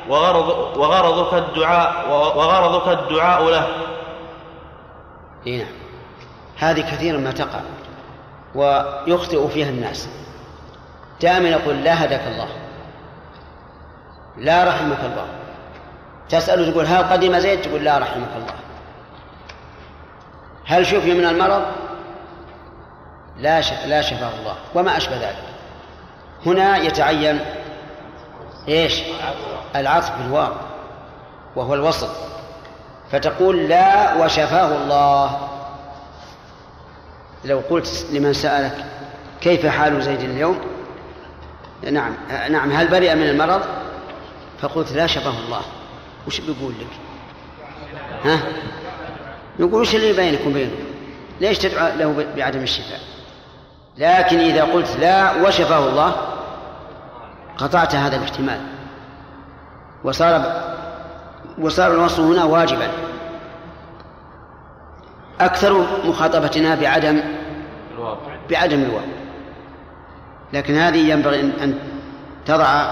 وغرض وغرضك الدعاء وغرضك الدعاء له. نعم، هذه كثيرا ما تقع ويخطئ فيها الناس. دائما يقول لا هداك الله، لا رحمك الله، تسأله تقول هل قدم زيد تقول لا رحمك الله، هل شفي من المرض لا لا شفاه الله، وما أشبه ذلك. هنا يتعين إيش العطف بالواو وهو الوصل، فتقول لا وشفاه الله. لو قلت لمن سألك كيف حال زيد اليوم، نعم نعم هل برئ من المرض، فقلت لا شفاه الله، وش بيقول لك؟ ها يقول وش اللي بينكم بينه، ليش تدعو له بعدم الشفاء؟ لكن إذا قلت لا وشفاه الله قطعت هذا الاحتمال، وصار وصار الوصل هنا واجبا. أكثر مخاطبتنا بعدم بعدم الواو، لكن هذه ينبغي أن تضع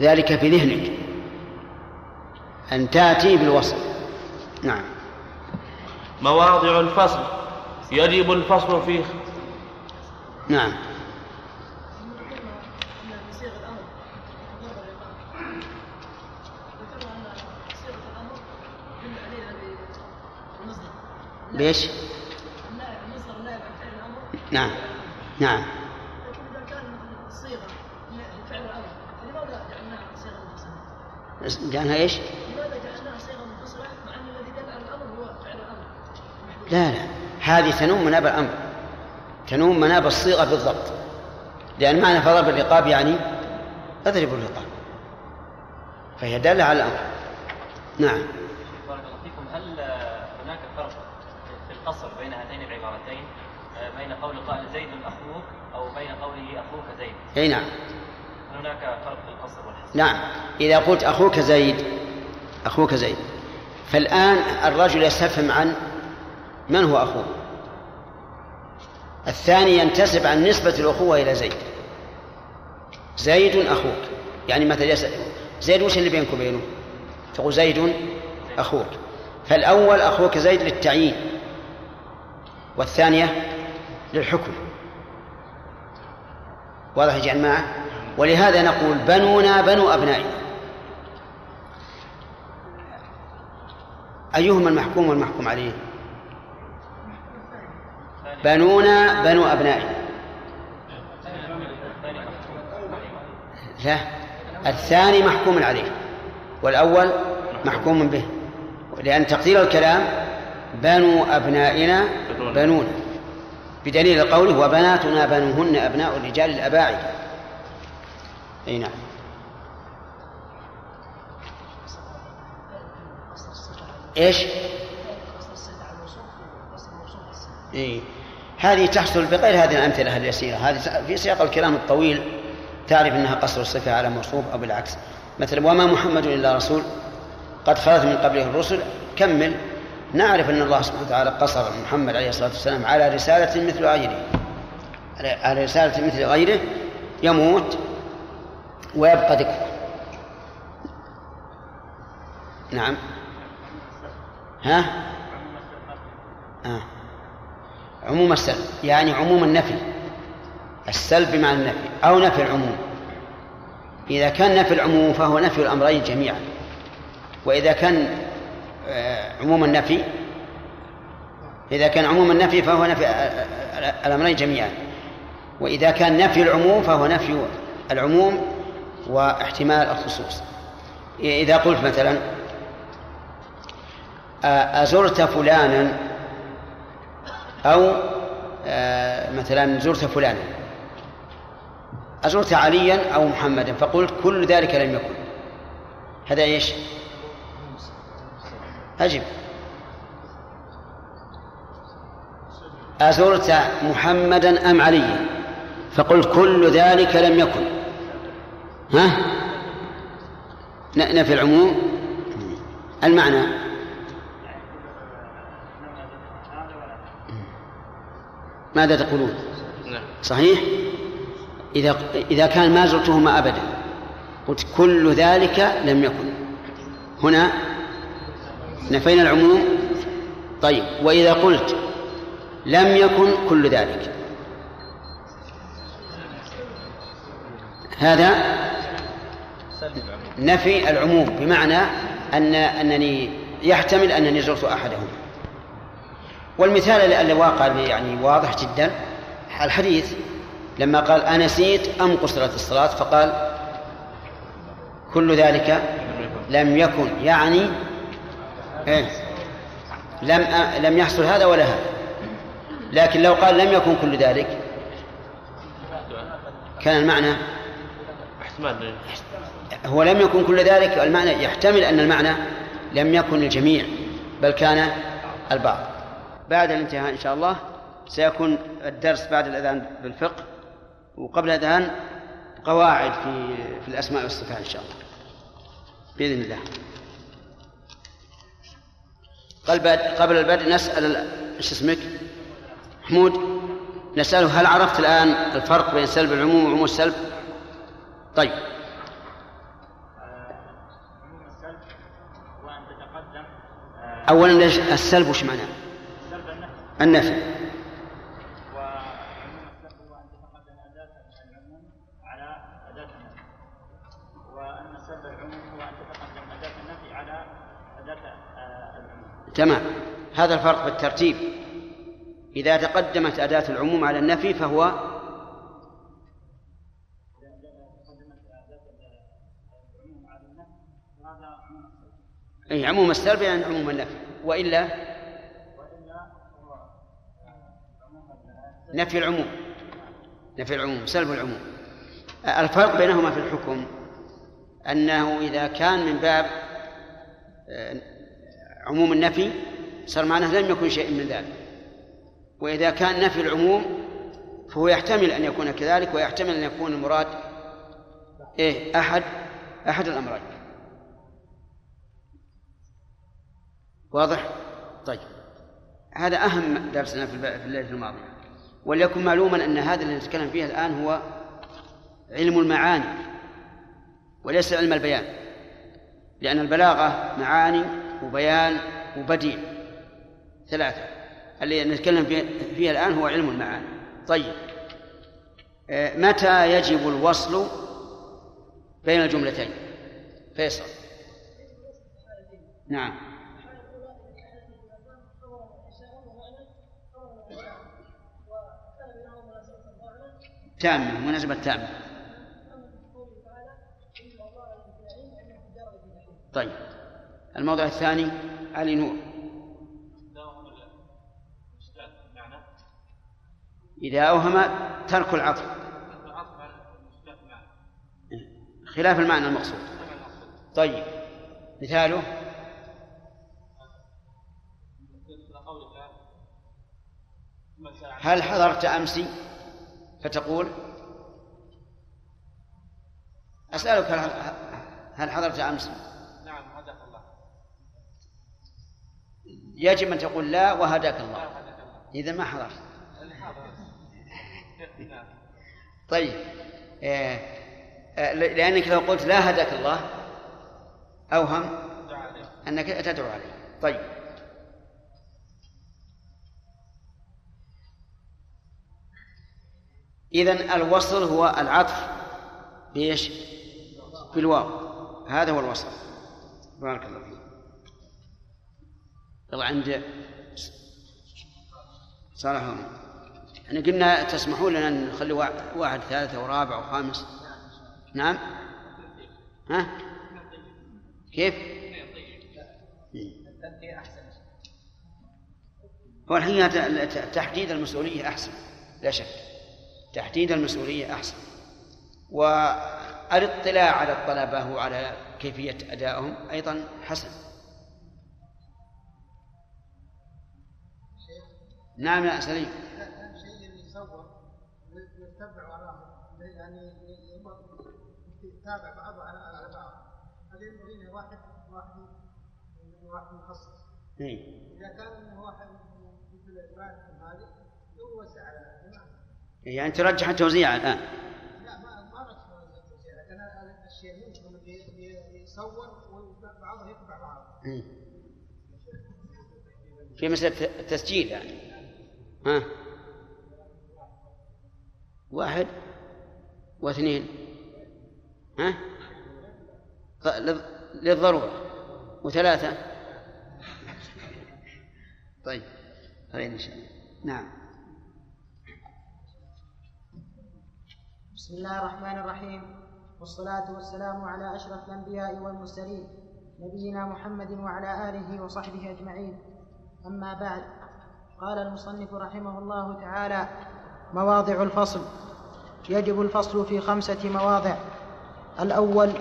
ذلك في ذهنك، أن تأتي بالوصل. نعم. مواضع الفصل. يجب الفصل فيه. نعم. ليش؟ نعم نعم. جعلها ايش؟ لا لا، هذه تنوم مناب الأمر، تنوم مناب الصيغة بالضبط، لأن معنى فضرب الرقاب يعني أضرب الرقاب، فهي دالة على الأمر. نعم. بارك الله فيكم. هل هناك فرق في القصر بين هاتين العبارتين، بين قول قائل زيد أخوك أو بين قوله أخوك زيد؟ أي نعم، هناك فرق في القصر والحصر. نعم، إذا قلت أخوك زيد، أخوك زيد، فالآن الرجل يستفهم عن من هو أخوه، الثاني ينتسب عن نسبة الأخوة إلى زيد، زيد أخوك، يعني مثلا زيد وش اللي بينك وبينه؟ تقول زيد أخوك، فالأول أخوك زيد للتعيين، والثانية للحكم. واضح يا جماعة؟ ولهذا نقول بنونا بنو أبنائي. أيهما المحكوم والمحكوم عليه؟ بنونا بنو أبنائي. لا، الثاني محكوم عليه والأول محكوم به، لأن تقدير الكلام بنو أبنائنا بنون، بدليل قوله وبناتنا بنوهن أبناء الرجال الأباعد. أي نعم. إيش؟ إيه، هذه تحصل بغير هذه الأمثلة اليسيرة، هذه في سياق الكلام الطويل تعرف أنها قصر الصفة على موصوف أو بالعكس. مثلا وما محمد إلا رسول قد خلت من قبله الرسل، كمل، نعرف أن الله سبحانه وتعالى قصر محمد عليه الصلاة والسلام على رسالة مثل غيره، على رسالة مثل غيره يموت ويبقى ذكره. نعم. ها؟ آه. عموم السلب يعني عموم النفي، السلب بمعنى النفي أو نفي العموم. إذا كان نفي العموم فهو نفي الأمرين جميعا، وإذا كان عموم النفي إذا كان عموم النفي فهو نفي الأمرين جميعا، وإذا كان نفي العموم فهو نفي العموم واحتمال الخصوص. إذا قلت مثلا أزرت فلانا، أو مثلا زرت فلانا، أزرت عليا أو محمدا، فقلت كل ذلك لم يكن، هذا إيش؟ أجب. أزرت محمدا أم عليا، فقلت كل ذلك لم يكن، ها؟ نفي العموم. المعنى ماذا تقولون؟ صحيح. إذا إذا كان ما زرتهما أبدا، قلت كل ذلك لم يكن، هنا نفينا العموم. طيب، وإذا قلت لم يكن كل ذلك، هذا نفي العموم، بمعنى أن أنني يحتمل أنني زرت أحدهم. والمثال اللي واقع يعني واضح جدا الحديث، لما قال أنسيت أم قصرت الصلاة، فقال كل ذلك لم يكن، يعني إيه؟ لم لم يحصل هذا ولا هذا. لكن لو قال لم يكن كل ذلك كان المعنى احتمال، هو لم يكن كل ذلك، المعنى يحتمل أن المعنى لم يكن الجميع بل كان البعض. بعد الانتهاء إن شاء الله سيكون الدرس بعد الأذان بالفقه، وقبل الأذان قواعد في في الأسماء والصفات إن شاء الله بإذن الله. قبل البدء نسأل إيش اسمك؟ حمود، نسأله هل عرفت الآن الفرق بين سلب العموم وعموم السلب؟ طيب. عموم السلب هو أن تتقدم أولا السلب وش معناه؟ النفي. وعموم السلب هو أن تتقدم أداة العموم على أداة النفي، وأن سلب العموم هو أن تتقدم أداة النفي على أداة العموم. تمام، هذا الفرق بالترتيب. إذا تقدمت أداة العموم على النفي فهو أي عموم السلب يعني عموم النفي، وإلا نفي العموم نفي العموم سلب العموم. الفرق بينهما في الحكم أنه إذا كان من باب عموم النفي صار معناه لم يكن شيء من ذلك، وإذا كان نفي العموم فهو يحتمل أن يكون كذلك، ويحتمل أن يكون المراد إيه أحد أحد الأمرين. واضح؟ طيب، هذا أهم درسنا في الليلة الماضية. وليكن معلوما أن هذا اللي نتكلم فيه الآن هو علم المعاني وليس علم البيان، لأن البلاغة معاني وبيان وبديل ثلاثة، اللي نتكلم فيها الآن هو علم المعاني. طيب، متى يجب الوصل بين الجملتين؟ فيصل. نعم، تامة، مناسبة تامة. طيب، الموضوع الثاني علي نور. إذا أوهم ترك العطف خلاف المعنى المقصود. طيب، مثاله هل حضرت أمسي؟ فتقول أسألك هل حضرت أمس؟ نعم، هداك الله. يجب أن تقول لا وهداك الله، إذا ما حضرت. طيب، لأنك لو قلت لا هداك الله أوهم أنك تدعو عليه. طيب، إذن الوصل هو العطف بإيش؟ بالواو، هذا هو الوصل. بارك الله فيك. يلا عند صالح هنا. احنا قلنا تسمحون لنا أن نخلي واحد ثالث ورابع وخامس. نعم؟ ها؟ كيف؟ هو الحين تحديد المسؤولية أحسن، لا شك. تحديد المسؤولية أحسن، والاطلاع على الطلبة وعلى كيفية أدائهم أيضا حسن. نعم يا سليم. أهم شيء اللي يصور ويتبع وراهم، يعني يتابع بعضه على بعض. هذا يبغي له واحد واحد واحد مخصص. إذا كان واحد مثل الإدراك هذه يوسع على الجماعة. يعني ترجح التوزيع الآن؟ لا، ما ما رجح التوزيع، لكن الأشياء منهم اللي يصور وبعضهم يتبع بعض. في مسألة التسجيل يعني، ها، واحد واثنين، ها، للضرورة، وثلاثة. طيب، خلينا إن شاء الله. نعم. بسم الله الرحمن الرحيم، والصلاة والسلام على أشرف الأنبياء والمرسلين نبينا محمد وعلى آله وصحبه أجمعين. أما بعد، قال المصنف رحمه الله تعالى: مواضع الفصل. يجب الفصل في خمسة مواضع. الأول: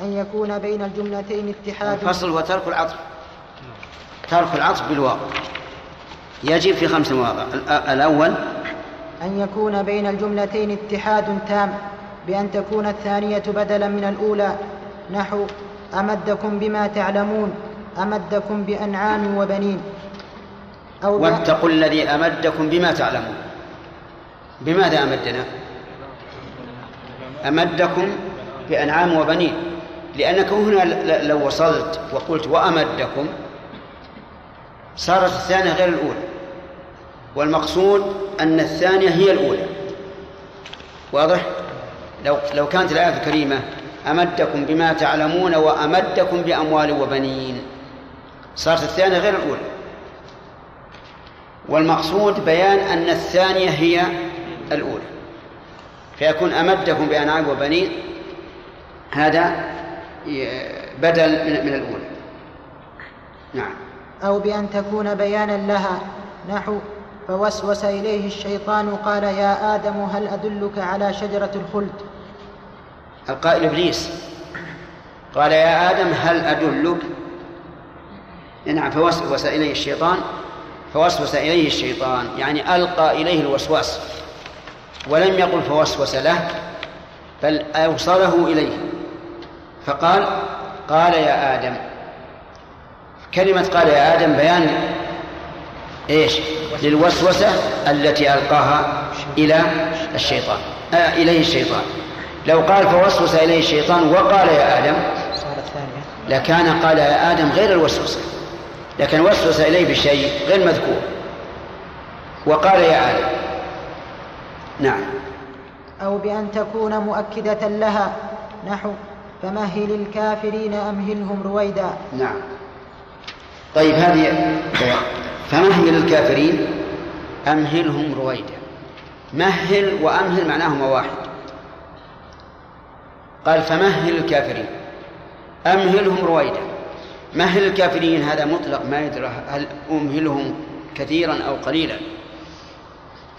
أن يكون بين الجملتين اتحاد. الفصل هو ترك العطف، ترك العطف بالواو يجب في خمسة مواضع. الأول: أن يكون بين الجملتين اتحاد تام، بأن تكون الثانية بدلا من الأولى، نحو: أمدكم بما تعلمون، أمدكم بأنعام وبنين، أو واتقوا الذي أمدكم بما تعلمون. بماذا أمدنا؟ أمدكم بأنعام وبنين، لأنك هنا لو وصلت وقلت وأمدكم صارت الثانية غير الأولى، والمقصود أن الثانية هي الأولى. واضح؟ لو لو كانت الآية الكريمة أمدكم بما تعلمون وأمدكم بأموال وبنين، صارت الثانية غير الأولى، والمقصود بيان أن الثانية هي الأولى، فيكون أمدكم بأنعام وبنين هذا بدل من الأولى. نعم. أو بأن تكون بيانا لها، نحو: فوسوس إليه الشيطان قال: يا آدم هل أدلك على شجرة الخلد؟ القائل إبليس قال: يا آدم هل أدلك؟ نعم. فوسوس إليه الشيطان فوسوس إليه الشيطان يعني ألقى إليه الوسواس، ولم يقل فوسوس له بل أوصله إليه، فقال قال يا آدم. كلمة قال يا آدم بيان إيش؟ للوسوسة التي ألقاها إلى الشيطان آه إليه الشيطان. لو قال فوسوس إليه الشيطان وقال يا آدم لكان قال يا آدم غير الوسوسة، لكن وسوس إليه بشيء غير مذكور وقال يا آدم. نعم. أو بأن تكون مؤكدة لها نحو فمهل الكافرين أمهلهم رويدا. نعم. طيب هذه فمهل الكافرين أمهلهم رويدا، مهل وأمهل معناهما واحد. قال فمهل الكافرين أمهلهم رويدا. مهل الكافرين هذا مطلق، ما يدرى هل أمهلهم كثيرا أو قليلا،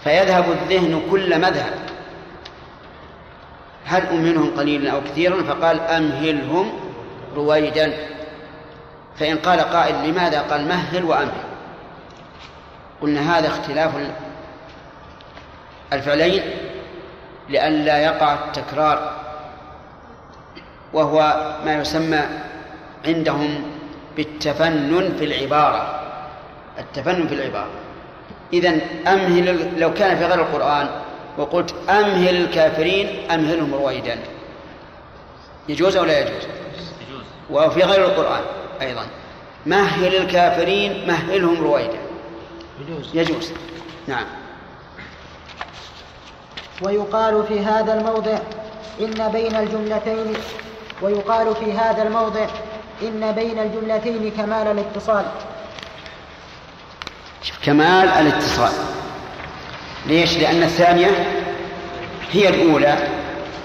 فيذهب الذهن كل مذهب، هل أمهلهم قليلا أو كثيرا؟ فقال أمهلهم رويدا. فإن قال قائل لماذا قال مهل وأمهل؟ قلنا هذا اختلاف الفعلين لئلا يقع التكرار، وهو ما يسمى عندهم بالتفنن في العبارة، التفنن في العبارة. إذن أمهل لو كان في غير القرآن وقلت أمهل الكافرين أمهلهم رويدا، يجوز أو لا يجوز؟ وفي غير القرآن أيضا مهل الكافرين مهلهم رويدا، يجوز. نعم. ويقال في هذا الموضع إن بين الجملتين ويقال في هذا الموضع إن بين الجملتين كمال الاتصال. كمال الاتصال ليش؟ لأن الثانية هي الأولى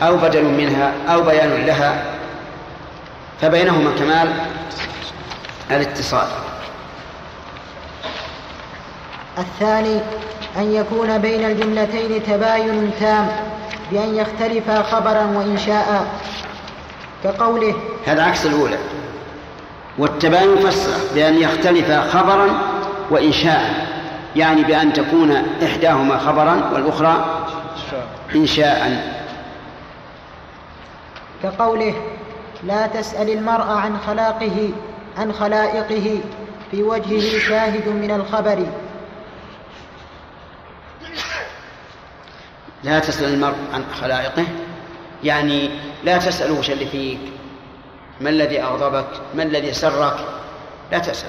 أو بدل منها أو بيان لها، فبينهما كمال الاتصال. الثاني أن يكون بين الجملتين تباين تام بأن يختلفا خبرا وإنشاء كقوله. هذا عكس الأولى. والتباين فسر بأن يختلفا خبرا وإنشاء، يعني بأن تكون إحداهما خبرا والأخرى إنشاء، كقوله لا تسأل المرء عن خلاقه عن خلائقه في وجهه شاهد من الخبر. لا تسأل المرء عن خلائقه يعني لا تسأله وش اللي فيك، ما الذي أغضبك، ما الذي سرك، لا تسأل.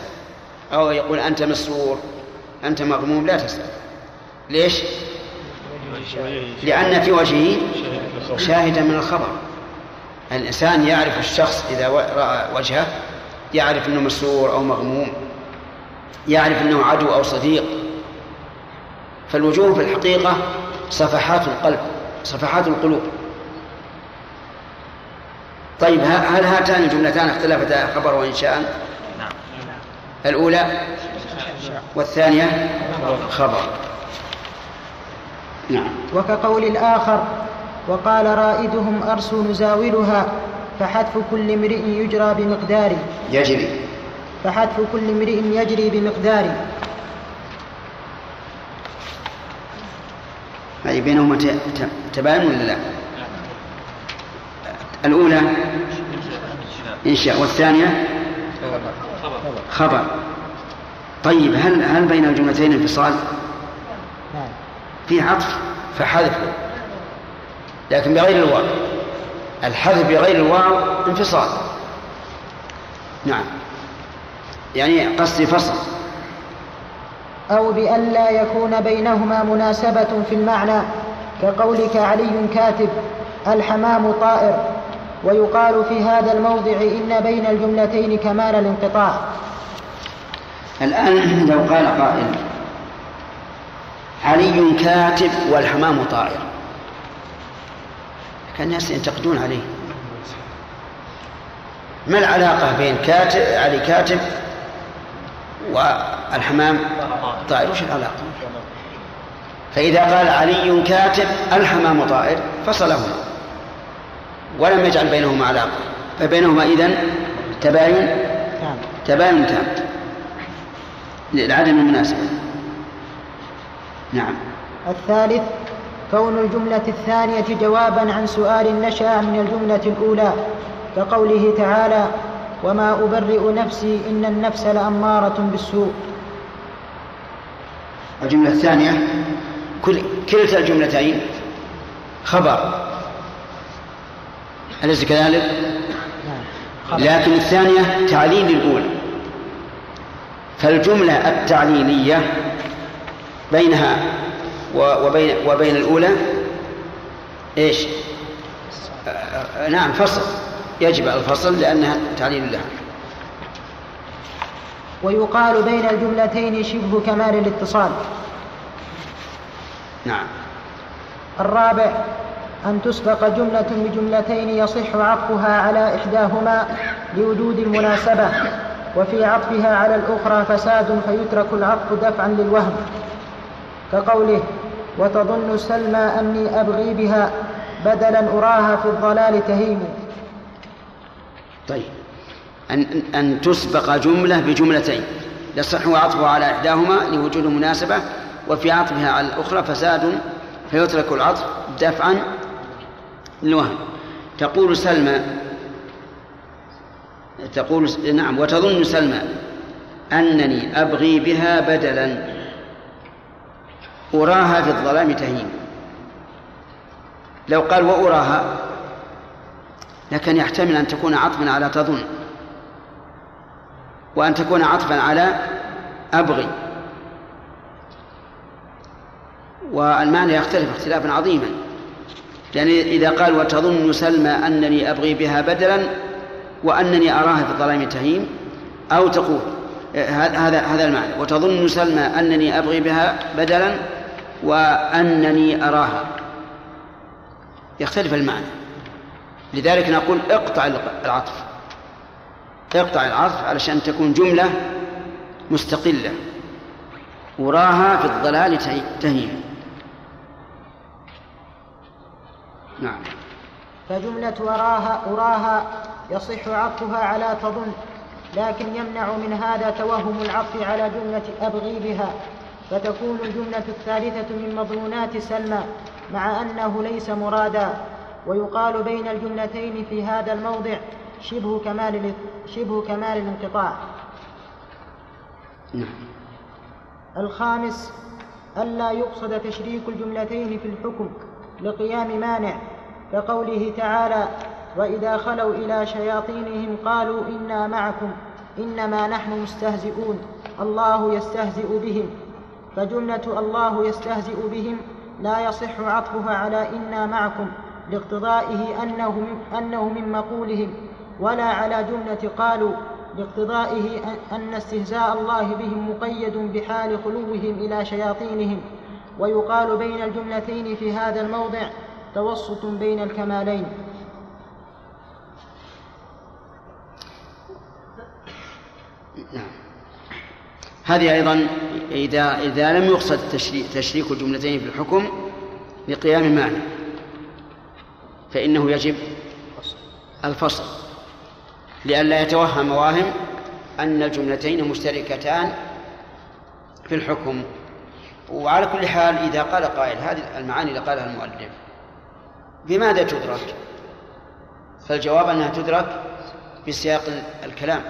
أو يقول أنت مسرور، أنت مغموم، لا تسأل. ليش؟ لأن في وجهه شاهدا من الخبر. الإنسان يعرف الشخص إذا رأى وجهه، يعرف أنه مسرور أو مغموم، يعرف أنه عدو أو صديق. فالوجوه في الحقيقة صفحات القلب، صفحات القلوب. طيب هل هاتان الجملتان اختلفتا خبر وإنشاء؟ نعم. الأولى والثانية خبر. نعم. وكقول الآخر وقال رائدهم أرسو نزاولها فحذف كل امرئ يجرى بمقدار يجري فحذف كل امرئ يجري بمقدار. هذه بينهما تباين ولا لا؟ الأولى إنشاء والثانية خبر. طيب هل هل بين الجملتين انفصال؟ في عطف فحذف، لكن بغير الواو. الحذف بغير الواو انفصال. نعم، يعني قصد فصل. أو بأن لا يكون بينهما مناسبة في المعنى، كقولك علي كاتب الحمام طائر. ويقال في هذا الموضع إن بين الجملتين كمال الانقطاع. الآن لو قال قائل علي كاتب والحمام طائر، كان الناس ينتقدون عليه. ما العلاقة بين كاتب علي كاتب والحمام طائر؟ وش العلاقة؟ فإذا قال علي كاتب الحمام طائر فصلهما ولم يجعل بينهما علاقة، فبينهما إذن تباين تباين تام لعدم المناسبة. نعم. الثالث كون الجملة الثانية جوابا عن سؤال نشأ من الجملة الأولى، كقوله تعالى وما أبرئ نفسي إن النفس لأمارة بالسوء. الجملة الثانية كل كلتا الجملتين خبر، أليس كذلك؟ لكن الثانية تعليل الأولى، فالجملة التعليلية بينها وبين, وبين الأولى إيش؟ نعم فصل، يجب الفصل لأنها تعليل لها. ويقال بين الجملتين شبه كمال الاتصال. نعم. الرابع أن تسبق جملة بجملتين يصح عطفها على إحداهما لوجود المناسبة، وفي عطفها على الأخرى فساد فيترك العطف دفعا للوهم، كقوله وتظن سلمى أني أبغي بها بدلا أراها في الضلال تهيمي. طيب، أن, أن تسبق جملة بجملتين يصح عطفها على إحداهما لوجود مناسبة، وفي عطفها على الأخرى فساد فيترك العطف دفعا للوهم. تقول سلمى تقول نعم وتظن سلمى أنني أبغي بها بدلا أراها في الظلام تهيم. لو قال وأراها لكن يحتمل أن تكون عطفا على تظن، وأن تكون عطفا على أبغي، والمعنى يختلف اختلافا عظيما، لأن إذا قال وتظن سلمى أنني أبغي بها بدلا وأنني أراها في الظلام تهيم، أو تقول هذا هذا المعنى وتظن سلمى أنني أبغي بها بدلا وأنني أراها، يختلف المعنى. لذلك نقول اقطع العطف اقطع العطف علشان تكون جملة مستقلة. وراها في الضلال تهيم. نعم. فجملة وراها أراها يصح عطفها على تظن، لكن يمنع من هذا توهم العطف على جملة أبغي بها، فتكون الجملة الثالثة من مضمونات سلمى مع أنه ليس مرادا. ويقال بين الجملتين في هذا الموضع شبه كمال, شبه كمال الانقطاع. نعم. الخامس ألا يقصد تشريك الجملتين في الحكم لقيام مانع، كقوله تعالى وإذا خلوا إلى شياطينهم قالوا إنا معكم إنما نحن مستهزئون الله يستهزئ بهم، فجملة الله يستهزئ بهم لا يصح عطفها على إنا معكم لاقتضائه أنه, أنه من مقولهم، ولا على جملة قالوا لاقتضائه أن استهزاء الله بهم مقيد بحال خلوهم إلى شياطينهم. ويقال بين الجملتين في هذا الموضع توسط بين الكمالين. هذه أيضا إذا, إذا لم يقصد تشريك الجملتين في الحكم لقيام معنى فإنه يجب الفصل لئلا يتوهم واهم أن الجملتين مشتركتان في الحكم. وعلى كل حال إذا قال قائل هذه المعاني اللي قالها المؤلف بماذا تدرك؟ فالجواب أنها تدرك بسياق الكلام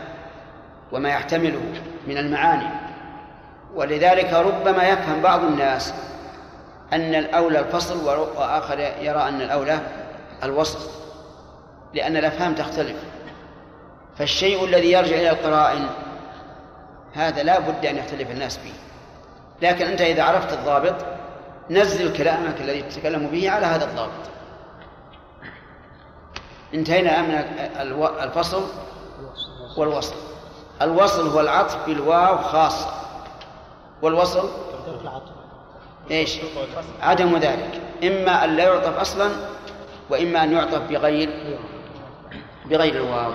وما يحتمله من المعاني. ولذلك ربما يفهم بعض الناس أن الأولى الفصل وآخر يرى أن الأولى الوصل، لأن الأفهام تختلف. فالشيء الذي يرجع إلى القرائن هذا لا بد أن يختلف الناس به، لكن أنت إذا عرفت الضابط نزل كلامك الذي تتكلم به على هذا الضابط. انتهينا من الفصل والوصل. الوصل هو العطف بالواو خاصة، والوصل إيش؟ عدم ذلك، إما أن لا يعطف أصلا وإما أن يعطف بغير بغير الواو.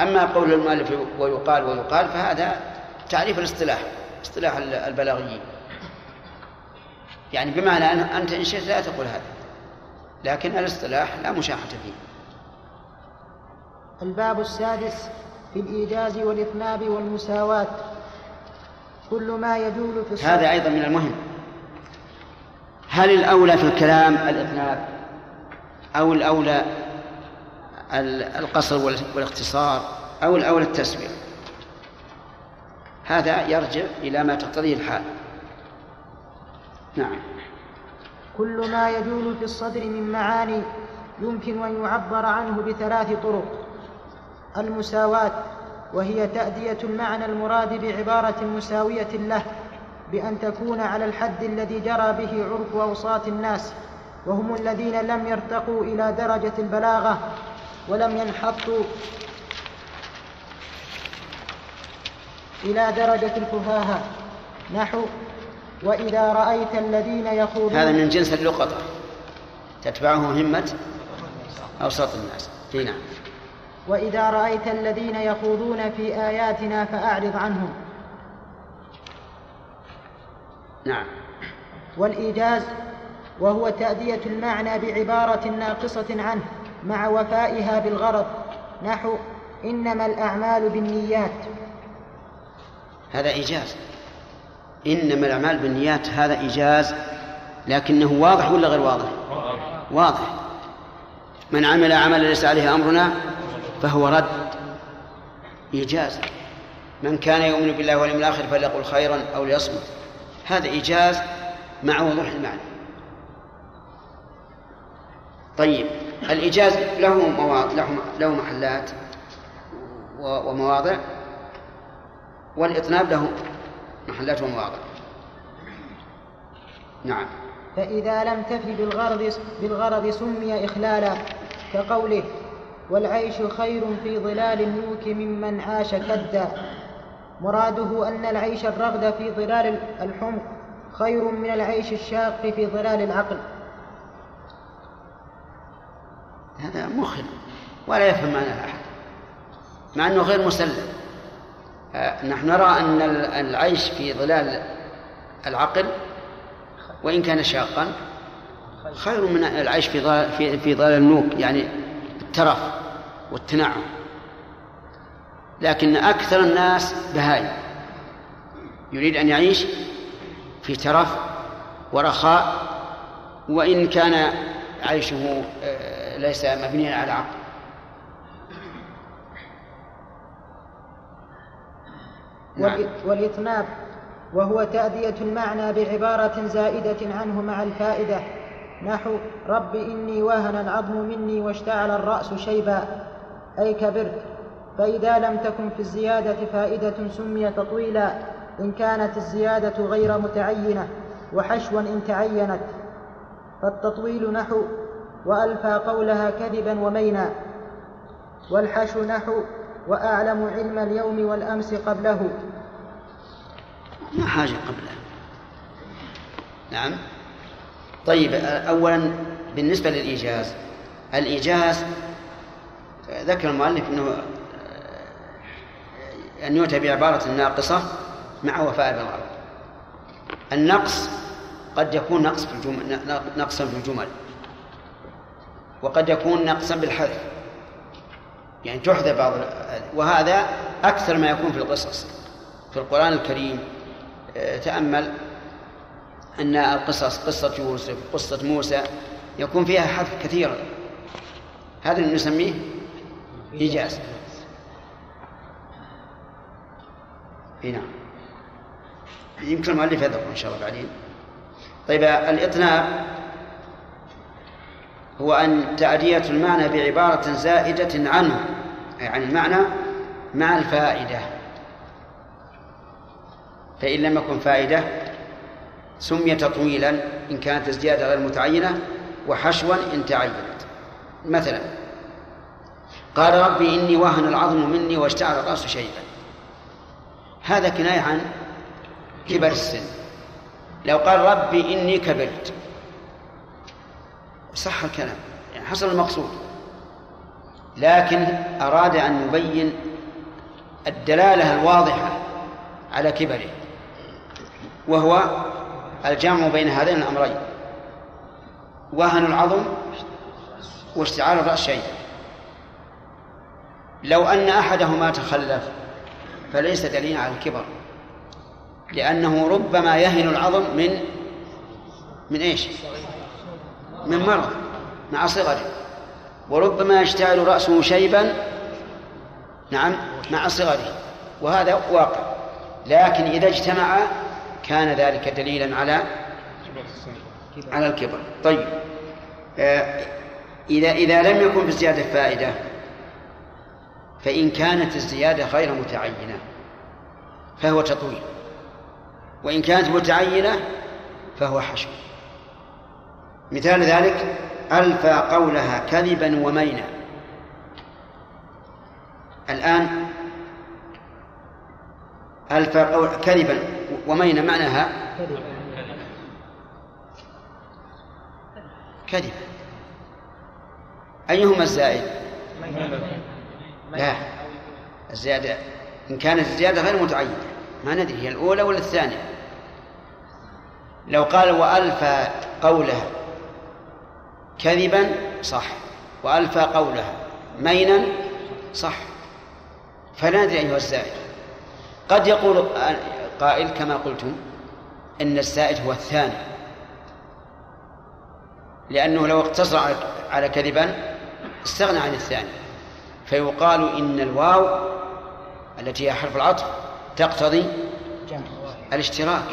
أما قول المؤلف ويقال ويقال فهذا تعريف الاصطلاح اصطلاح البلاغيين، يعني بمعنى أنه أنت إن شئت لا تقول هذا، لكن الاصطلاح لا مشاحة فيه. الباب السادس في الإيجاز والإطناب والمساواة، كل ما يدول في الصلاة. هذا أيضا من المهم. هل الأولى في الكلام الإطناب أو الأولى القصر والاختصار أو الأولى التسوية؟ هذا يرجع إلى ما تقتضيه الحال. نعم. كل ما يدور في الصدر من معاني يمكن أن يعبر عنه بثلاث طرق. المساواة، وهي تأدية المعنى المراد بعبارة مساوية له بأن تكون على الحد الذي جرى به عرف أوساط الناس، وهم الذين لم يرتقوا إلى درجة البلاغة ولم ينحطوا إلى درجة الفهاهة، نحو وإذا رأيت الذين يخوضون. هذا من جنس اللقطة تتبعه همة أوساط الناس. نعم. وإذا رأيت الذين يخوضون في آياتنا فأعرض عنهم. نعم. والإيجاز، وهو تأدية المعنى بعبارة ناقصة عنه مع وفائها بالغرض، نحو إنما الأعمال بالنيات. هذا إيجاز. إنما الأعمال بالنيات هذا إيجاز، لكنه واضح ولا غير واضح؟ واضح. من عمل عملا ليس عليه أمرنا فهو رد، إيجاز. من كان يؤمن بالله واليوم الآخر فليقل خيرا أو ليصمت، هذا إيجاز مع وضوح المعنى. طيب، الإيجاز له مواضع، له محلات ومواضع، والإطناب له محلات ومواضع. نعم. فإذا لم تفي بالغرض, بالغرض سمي إخلالا، كقوله والعيش خير في ظلال الملك ممن عاش كدا، مراده أن العيش الرغد في ظلال الحمق خير من العيش الشاق في ظلال العقل. هذا مخل ولا يفهم معناه أحد، مع أنه غير مسلم. نحن نرى أن العيش في ظلال العقل وإن كان شاقا خير من العيش في ظلال, في في ظلال النوك، يعني الترف والتنعم، لكن أكثر الناس بهاي يريد أن يعيش في ترف ورخاء وإن كان عيشه ليس مبنيا على عقل. نعم. والإطناب، وهو تأدية المعنى بعبارة زائدة عنه مع الفائدة، نحو رب إني وهن العظم مني واشتعل الرأس شيبا، أي كبرت. فإذا لم تكن في الزيادة فائدة سمي تطويلا إن كانت الزيادة غير متعينة، وحشوا إن تعينت. فالتطويل نحو وألفى قولها كذبا ومينا، والحشو نحو وأعلم علم اليوم والأمس قبله. ما حاجة قبله. نعم. طيب، أولا بالنسبة للإيجاز، الإيجاز ذكر المؤلف أنه أن يؤتى بعبارة ناقصة مع وفاء بالغرض. النقص قد يكون نقص في الجمل، نقصا في الجمل، وقد يكون نقصا بالحذف، يعني تحذف بعض، وهذا أكثر ما يكون في القصص. في القرآن الكريم تأمل أن القصص، قصة يوسف، قصة موسى، يكون فيها حذف كثيرا، هذا اللي نسميه إيجاز. نعم. يمكن المؤلف يذكر إن شاء الله بعدين. طيب، الإطناب هو أن تأدية المعنى بعبارة زائدة عنه، أي عن المعنى، مع الفائدة، فإن لم يكن فائدة سمي تطويلا إن كانت الزيادة غير متعينة، وحشوا إن تعينت. مثلا قال ربي إني وهن العظم مني واشتعل الرأس شيبا، هذا كناية عن كبر السن. لو قال ربي إني كبرت صح الكلام، يعني حصل المقصود، لكن أراد أن يبين الدلالة الواضحة على كبره، وهو الجمع بين هذين الأمرين، وهن العظم واشتعال الرأس شيئا. لو أن أحدهما تخلف فليس دليلا على الكبر، لأنه ربما يهن العظم من من إيش؟ من مرض مع صغره، وربما يشتعل رأسه شيبا نعم مع صغره، وهذا واقع. لكن إذا اجتمع كان ذلك دليلا على على الكبر. طيب، إذا إذا لم يكن بالزيادة فائدة، فإن كانت الزيادة غير متعينة فهو تطويل، وإن كانت متعينة فهو حشو. مثال ذلك: ألفى قولها كذبا ومينا. الآن ألفى قول كذبا ومينا معناها كذبا، أيهما الزائد؟ لا، الزيادة. إن كانت الزيادة غير متعينة ما ندري هي الأولى ولا الثانية. لو قال وألفى قولها كذبا صح، وألفى قولها مينا صح، فلا ندري أيها الزائد. قد يقول قائل كما قلتم إن الزائد هو الثاني، لأنه لو اقتصر على كذبا استغنى عن الثاني، فيقال إن الواو التي هي حرف العطف تقتضي الاشتراك،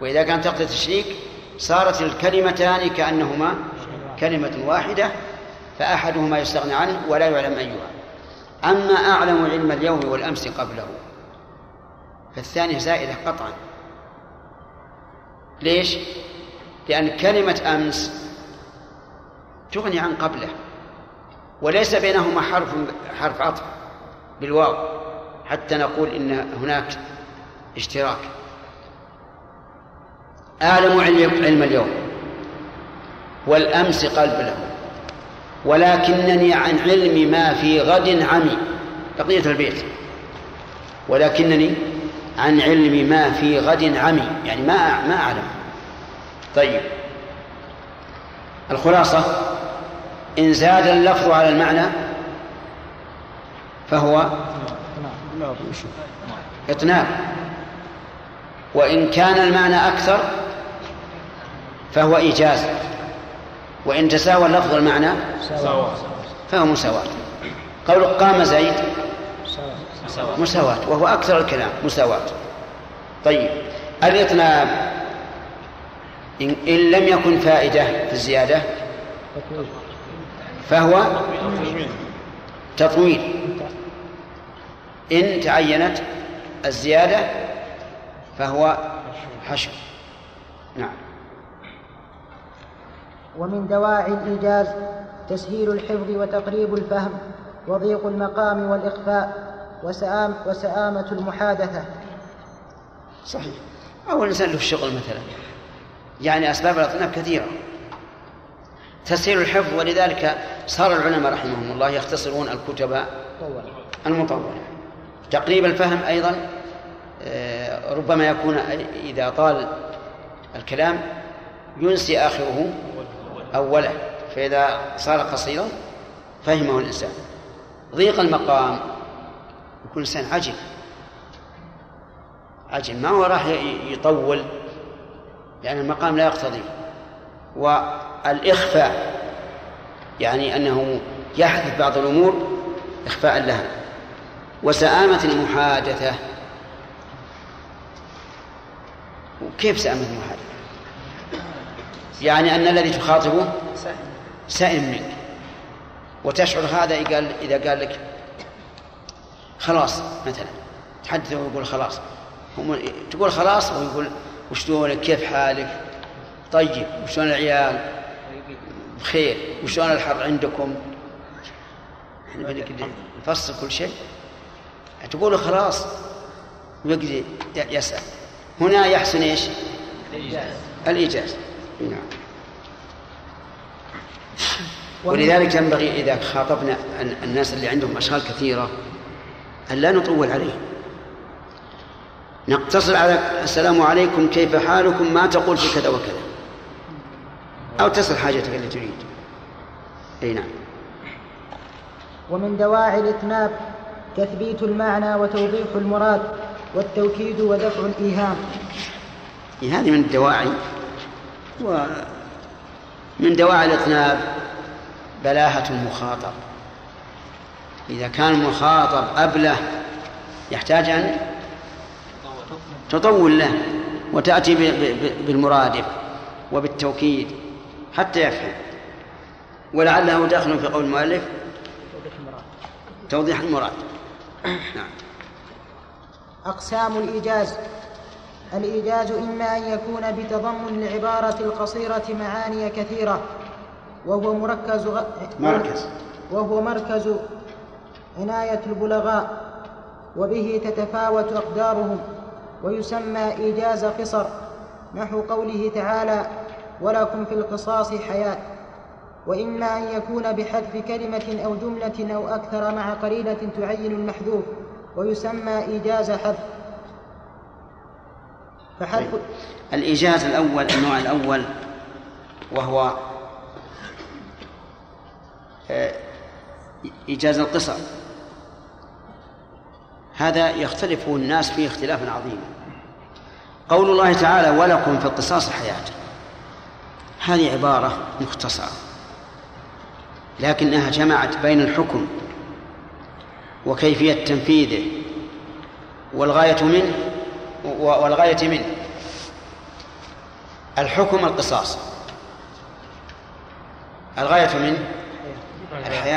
وإذا كانت تقتضي التشريك صارت الكلمتان كأنهما كلمة واحدة، فأحدهما يستغنى عنه ولا يعلم أيها. أما أعلم علم اليوم والأمس قبله فالثانية زائدة قطعا. ليش؟ لأن كلمة أمس تغني عن قبله، وليس بينهما حرف حرف عطف بالواو حتى نقول إن هناك اشتراك. أعلم علم اليوم والأمس قلب له، ولكنني عن علم ما في غد عمي. بقية البيت: ولكنني عن علم ما في غد عمي، يعني ما ما أعلم. طيب، الخلاصة: إن زاد اللفظ على المعنى فهو إطناب، وإن كان المعنى أكثر فهو إيجاز، وإن تساوى اللفظ والمعنى فهو مساواة. قول قام زيد مساواة، وهو أكثر الكلام مساواة. طيب، الإطناب إن لم يكن فائدة في الزيادة فهو تطويل، إن تعينت الزيادة فهو حشو. نعم. ومن دواعي الإيجاز تسهيل الحفظ وتقريب الفهم، وضيق المقام والإخفاء، وسآم وسآمة المحادثة. صحيح. أو الإنسان له الشغل مثلا، يعني أسباب الإطناب كثيرة. تسهيل الحفظ، ولذلك صار العلماء رحمهم الله يختصرون الكتب المطولة. تقريب الفهم أيضا ربما يكون إذا طال الكلام ينسي آخره أوله، فإذا صار قصيرا فهمه الإنسان. ضيق المقام، يكون الإنسان عجل عجل ما هو راح يطول لأن المقام لا يقتضي. و الإخفاء، يعني أنه يحدث بعض الأمور إخفاء لها. وسآمة المحادثة، وكيف سآمة المحادثة؟ يعني أن الذي تخاطبه سائم منك، وتشعر هذا إذا قال لك خلاص مثلا، تحدثه ويقول خلاص، تقول خلاص ويقول وش دونك، كيف حالك، طيب، وشلون العيال، بخير، وشلون الحر عندكم، احنا بدك نفصل كل شيء، تقول خلاص ويقضي يسأل. هنا يحسن ايش؟ الإيجاز. الإيجاز. نعم. ولذلك ينبغي إذا خاطبنا الناس اللي عندهم أشغال كثيرة أن لا نطول عليهم، نقتصر على السلام عليكم كيف حالكم، ما تقول في كذا وكذا، أو تصل حاجتك اللي تريد. أي نعم. ومن دواعي الإتناب تثبيت المعنى وتوضيح المراد والتوكيد ودفع الإيهام. هذه من الدواعي. ومن دواعي الإتناب بلاهة المخاطب. إذا كان المخاطب أبله يحتاج أن تطول له وتأتي بالمرادف وبالتوكيد حتى يفهم. ولعله داخل في قول المؤلف توضيح المراد. نعم. أقسام الإيجاز. الإيجاز إما أن يكون بتضمن العبارة القصيرة معاني كثيرة، وهو مركز غ... مركز وهو مركز عناية البلغاء، وبه تتفاوت أقدارهم، ويسمى إيجاز قصر، نحو قوله تعالى ولكم في القصاص حياة. وإما أن يكون بحذف كلمة أو جملة أو أكثر مع قرينة تعين المحذوف، ويسمى إيجاز حذف. فحذف الإيجاز الأول، النوع الأول، وهو إيجاز القصر. هذا يختلف الناس فيه اختلافا عظيما. قول الله تعالى ولكم في القصاص حياة، هذه عبارة مختصرة، لكنها جمعت بين الحكم وكيفية تنفيذه والغاية منه والغاية منه الحكم القصاص، الغاية منه الحياة.